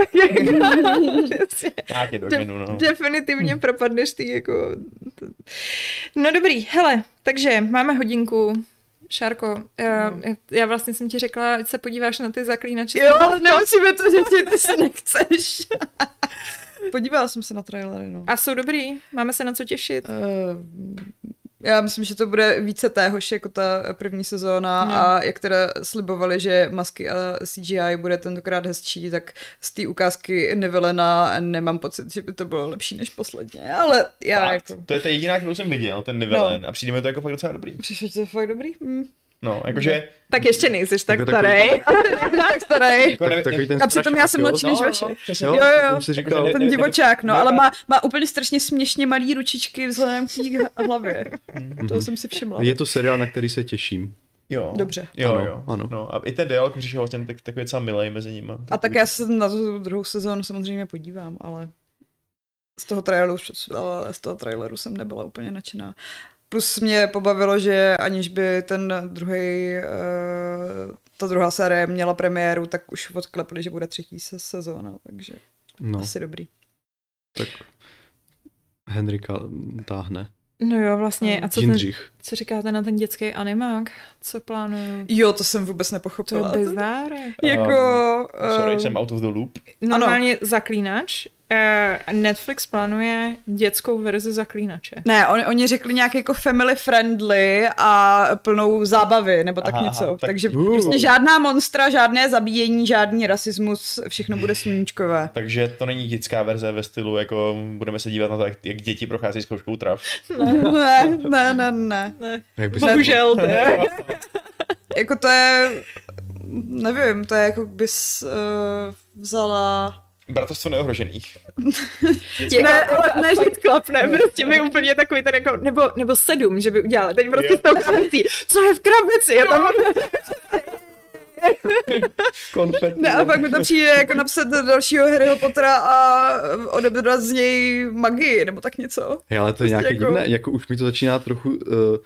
Já tě doženu, no. Definitivně propadneš ty jako... No dobrý, hele, takže máme hodinku. Šárko, já, já vlastně jsem ti řekla, ať se podíváš na ty zaklínače. Jo, ale nemusíme to, že ty se nechceš. Podívala jsem se na trailery, no. A jsou dobrý? Máme se na co těšit? Uh, Já myslím, že to bude více téhož jako ta první sezóna hmm. a jak teda slibovali, že masky a C G I bude tentokrát hezčí, tak z té ukázky Nivellena nemám pocit, že by to bylo lepší než posledně, ale já fakt, jako... To je ta jediná, kterou jsem viděl, ten Nivellen no. a přijde mi to jako fakt docela dobrý. Přišlo to fakt dobrý? Hm. No, jakože... Tak ještě nejsiš tak starej. Tak starej. A přitom já jsem mladší než Vašek. Jo, jo, jo. Ten divočák, no, ale má, má úplně strašně směšně malý ručičky vzhledem k tý hlavě. To jsem si všimla. Je to seriál, na který se těším. Jo. Dobře. Jo, ano, jo. Ano. No, a i ten dialog přišel vlastně tak, takový celá milej mezi nimi. A tak já se na tu druhou sezónu samozřejmě podívám, ale z toho traileru, z toho traileru jsem nebyla úplně nadšená. Plus mě pobavilo, že aniž by ten druhý, ta druhá série měla premiéru, tak už odklepli, že bude třetí sezóna, takže no. asi dobrý. Tak Henrika táhne. No jo, vlastně. A co, ten, co říkáte na ten dětský animák? Co plánuju? Jo, to jsem vůbec nepochopila. To je bizár. Jako... Um, sorry, jsem out of the loop. Normálně Zaklínač. Netflix plánuje dětskou verzi Zaklínače. Ne, on, oni řekli nějak jako family friendly a plnou zábavy, nebo tak aha, něco. Tak, takže uh. prostě žádná monstra, žádné zabíjení, žádný rasismus, všechno bude sluníčkové. Takže to není dětská verze ve stylu, jako budeme se dívat na to, jak, jak děti prochází zkouškou trav. Ne, ne, ne, ne. ne. Bohužel, ne. Jako to je, nevím, to je jako bys uh, vzala... Bratrstvo neohrožených. Ne, ne, že klapne, prostě mi úplně takový ten jako, nebo, nebo sedm, že by udělala, teď prostě s tou krabicí, co je v krabici, já tam... Ne, a pak mi to přijde jako napsat do dalšího Harryho Pottera a odebrat z něj magii, nebo tak něco. Hele, ale to je prostě nějaké jako... divné, jako už mi to začíná trochu... Uh...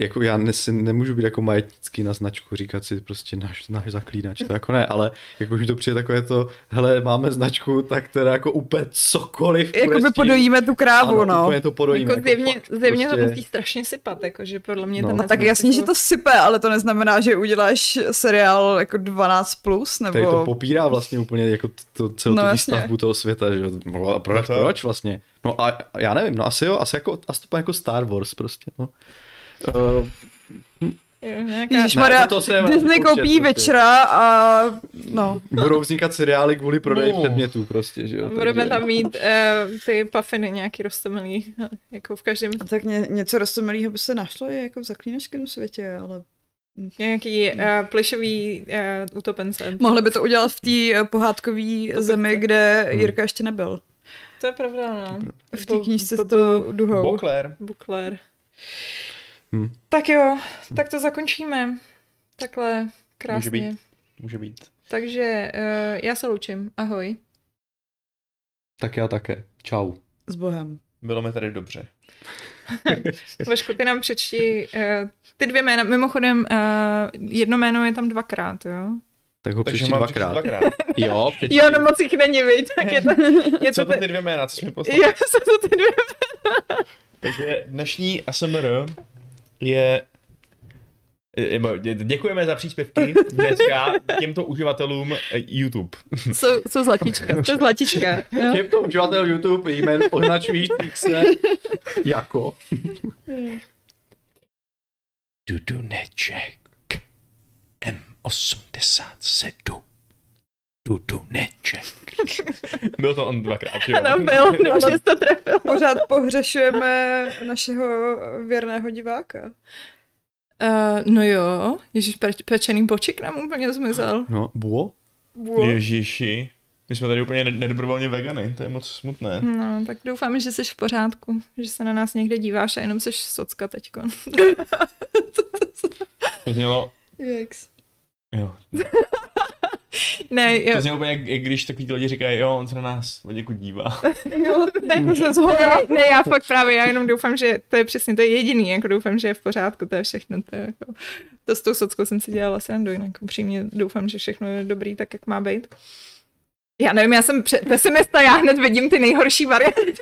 Jako já ne, nemůžu být jako majetnický na značku, říkat si prostě náš, náš zaklínač, to jako ne, ale jako už mi to přijde takové to, hele, máme značku, tak teda jako úplně cokoliv. Jakoby podojíme tu krávu, ano, no. Úplně to podojíme. Jako zjevně, jako zjevně prostě... to musí strašně sypat, jakože podle mě no. to... A tak jasně, že to sype, ale to neznamená, že uděláš seriál jako dvanáct plus, nebo... Tady to popírá vlastně úplně jako to, celou no, tu výstavbu toho světa, že a proč, proč vlastně? No a já nevím, no asi jo, asi jako, asi to jako Star Wars prostě, no. Uh, Ježišmarja, Disney koupí večera a no. Budou vznikat seriály kvůli prodeji no. předmětů prostě, že jo. Budeme tam mít uh, ty pafiny nějaký roztomilý, jako v každém. A tak ně, něco roztomilýho by se našlo i jako v zaklínačském světě, ale... Nějaký uh, plišový uh, utopence. Mohli by to udělat v té pohádkové zemi, kde Jirka ještě nebyl. To je pravda, no. V té knížce s tou duhou. Bukler. Bukler. Hmm. Tak jo, tak to zakončíme. Takhle krásně. Může být. Může být. Takže uh, já se loučím. Ahoj. Tak já také. Čau. S Bohem. Bylo mi tady dobře. Vašku, ty nám přečti uh, ty dvě jména. Mimochodem, uh, jedno jméno je tam dvakrát, jo? Tak ho přečti dvakrát. dvakrát. Jo, přečti. Jo, no moc jich není, viď? Tak je to, je co to ty dvě jména? Co jsi mi poslal? Jo, co to ty dvě jména? Takže dnešní A S M R... Je... Děkujeme za příspěvky dneska těmto uživatelům YouTube. Jsou, jsou zlatička, jsou zlatička. No. Těmto uživatelům YouTube jmen označují se jako... Duduneček M osmdesát sedm. Duduneček. Byl to on dvakrát, jo? Ano, byl, no, že to trefil. Pořád pohřešujeme našeho věrného diváka. Uh, no jo, ježiš, pečený boček nám úplně zmizel. No, buo? Buo. Ježiši, my jsme tady úplně nedobrovolně vegany, to je moc smutné. No, tak doufám, že jsi v pořádku, že se na nás někde díváš a jenom jsi socka teďko. To znělo... Jex. Jo. Ne, jo. To zní úplně, jak, jak když takový lidi říkají, jo, on se na nás poděkud dívá. Jo, ne, se zhodá. Ne, já fakt právě, já jenom doufám, že to je přesně, to je jediný, jako doufám, že je v pořádku, to je všechno, to je jako, to s tou sockou jsem si dělala srandu, jinak upřímně doufám, že všechno je dobrý, tak jak má být. Já nevím, já jsem pesimista, já hned vidím ty nejhorší varianty.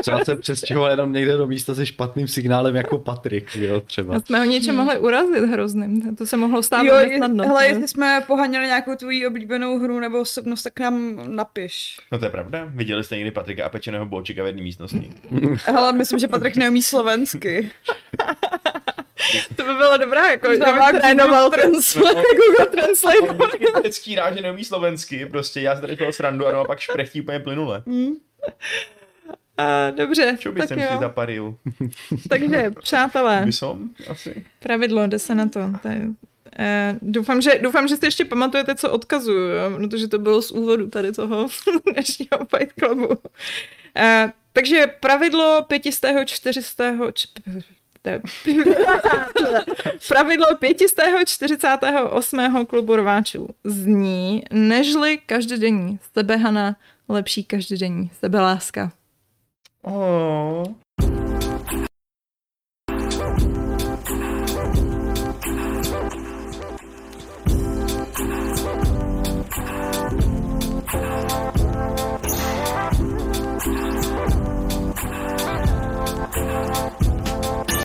Třeba se přestěhoval jenom někde do místa se špatným signálem jako Patrik, jo, třeba. A jsme ho něčem hmm. mohli urazit hrozným, to se mohlo stát velmi snadno. Hele, jestli jsme pohanili nějakou tvoji oblíbenou hru nebo osobnost, tak nám napiš. No to je pravda, viděli jste někdy Patrika a pečeného bočíka v jedné místnosti. Hele, myslím, že Patrik neumí slovensky. To by bylo dobrá, jako Novák trénoval Translate, Google Translate. On vždycky vždycky rád, že neumí slovensky, prostě já tady toho srandu a pak šprechtí úplně plynule. Hmm. A, dobře, čo tak jsem jo. si zaparil. Takže, přátelé, Bysom, asi. pravidlo, jde se na to. to je, eh, doufám, že, doufám, že si ještě pamatujete, co odkazuju, jo? Protože to bylo z úvodu tady toho dnešního Fight Clubu. Eh, takže pravidlo pětistého, čtyřistého... Č... Pravidlo pět set čtyřicet osm klubu rváčů zní, nežli každodenní sebehana, lepší každodenní sebeláska. Oh.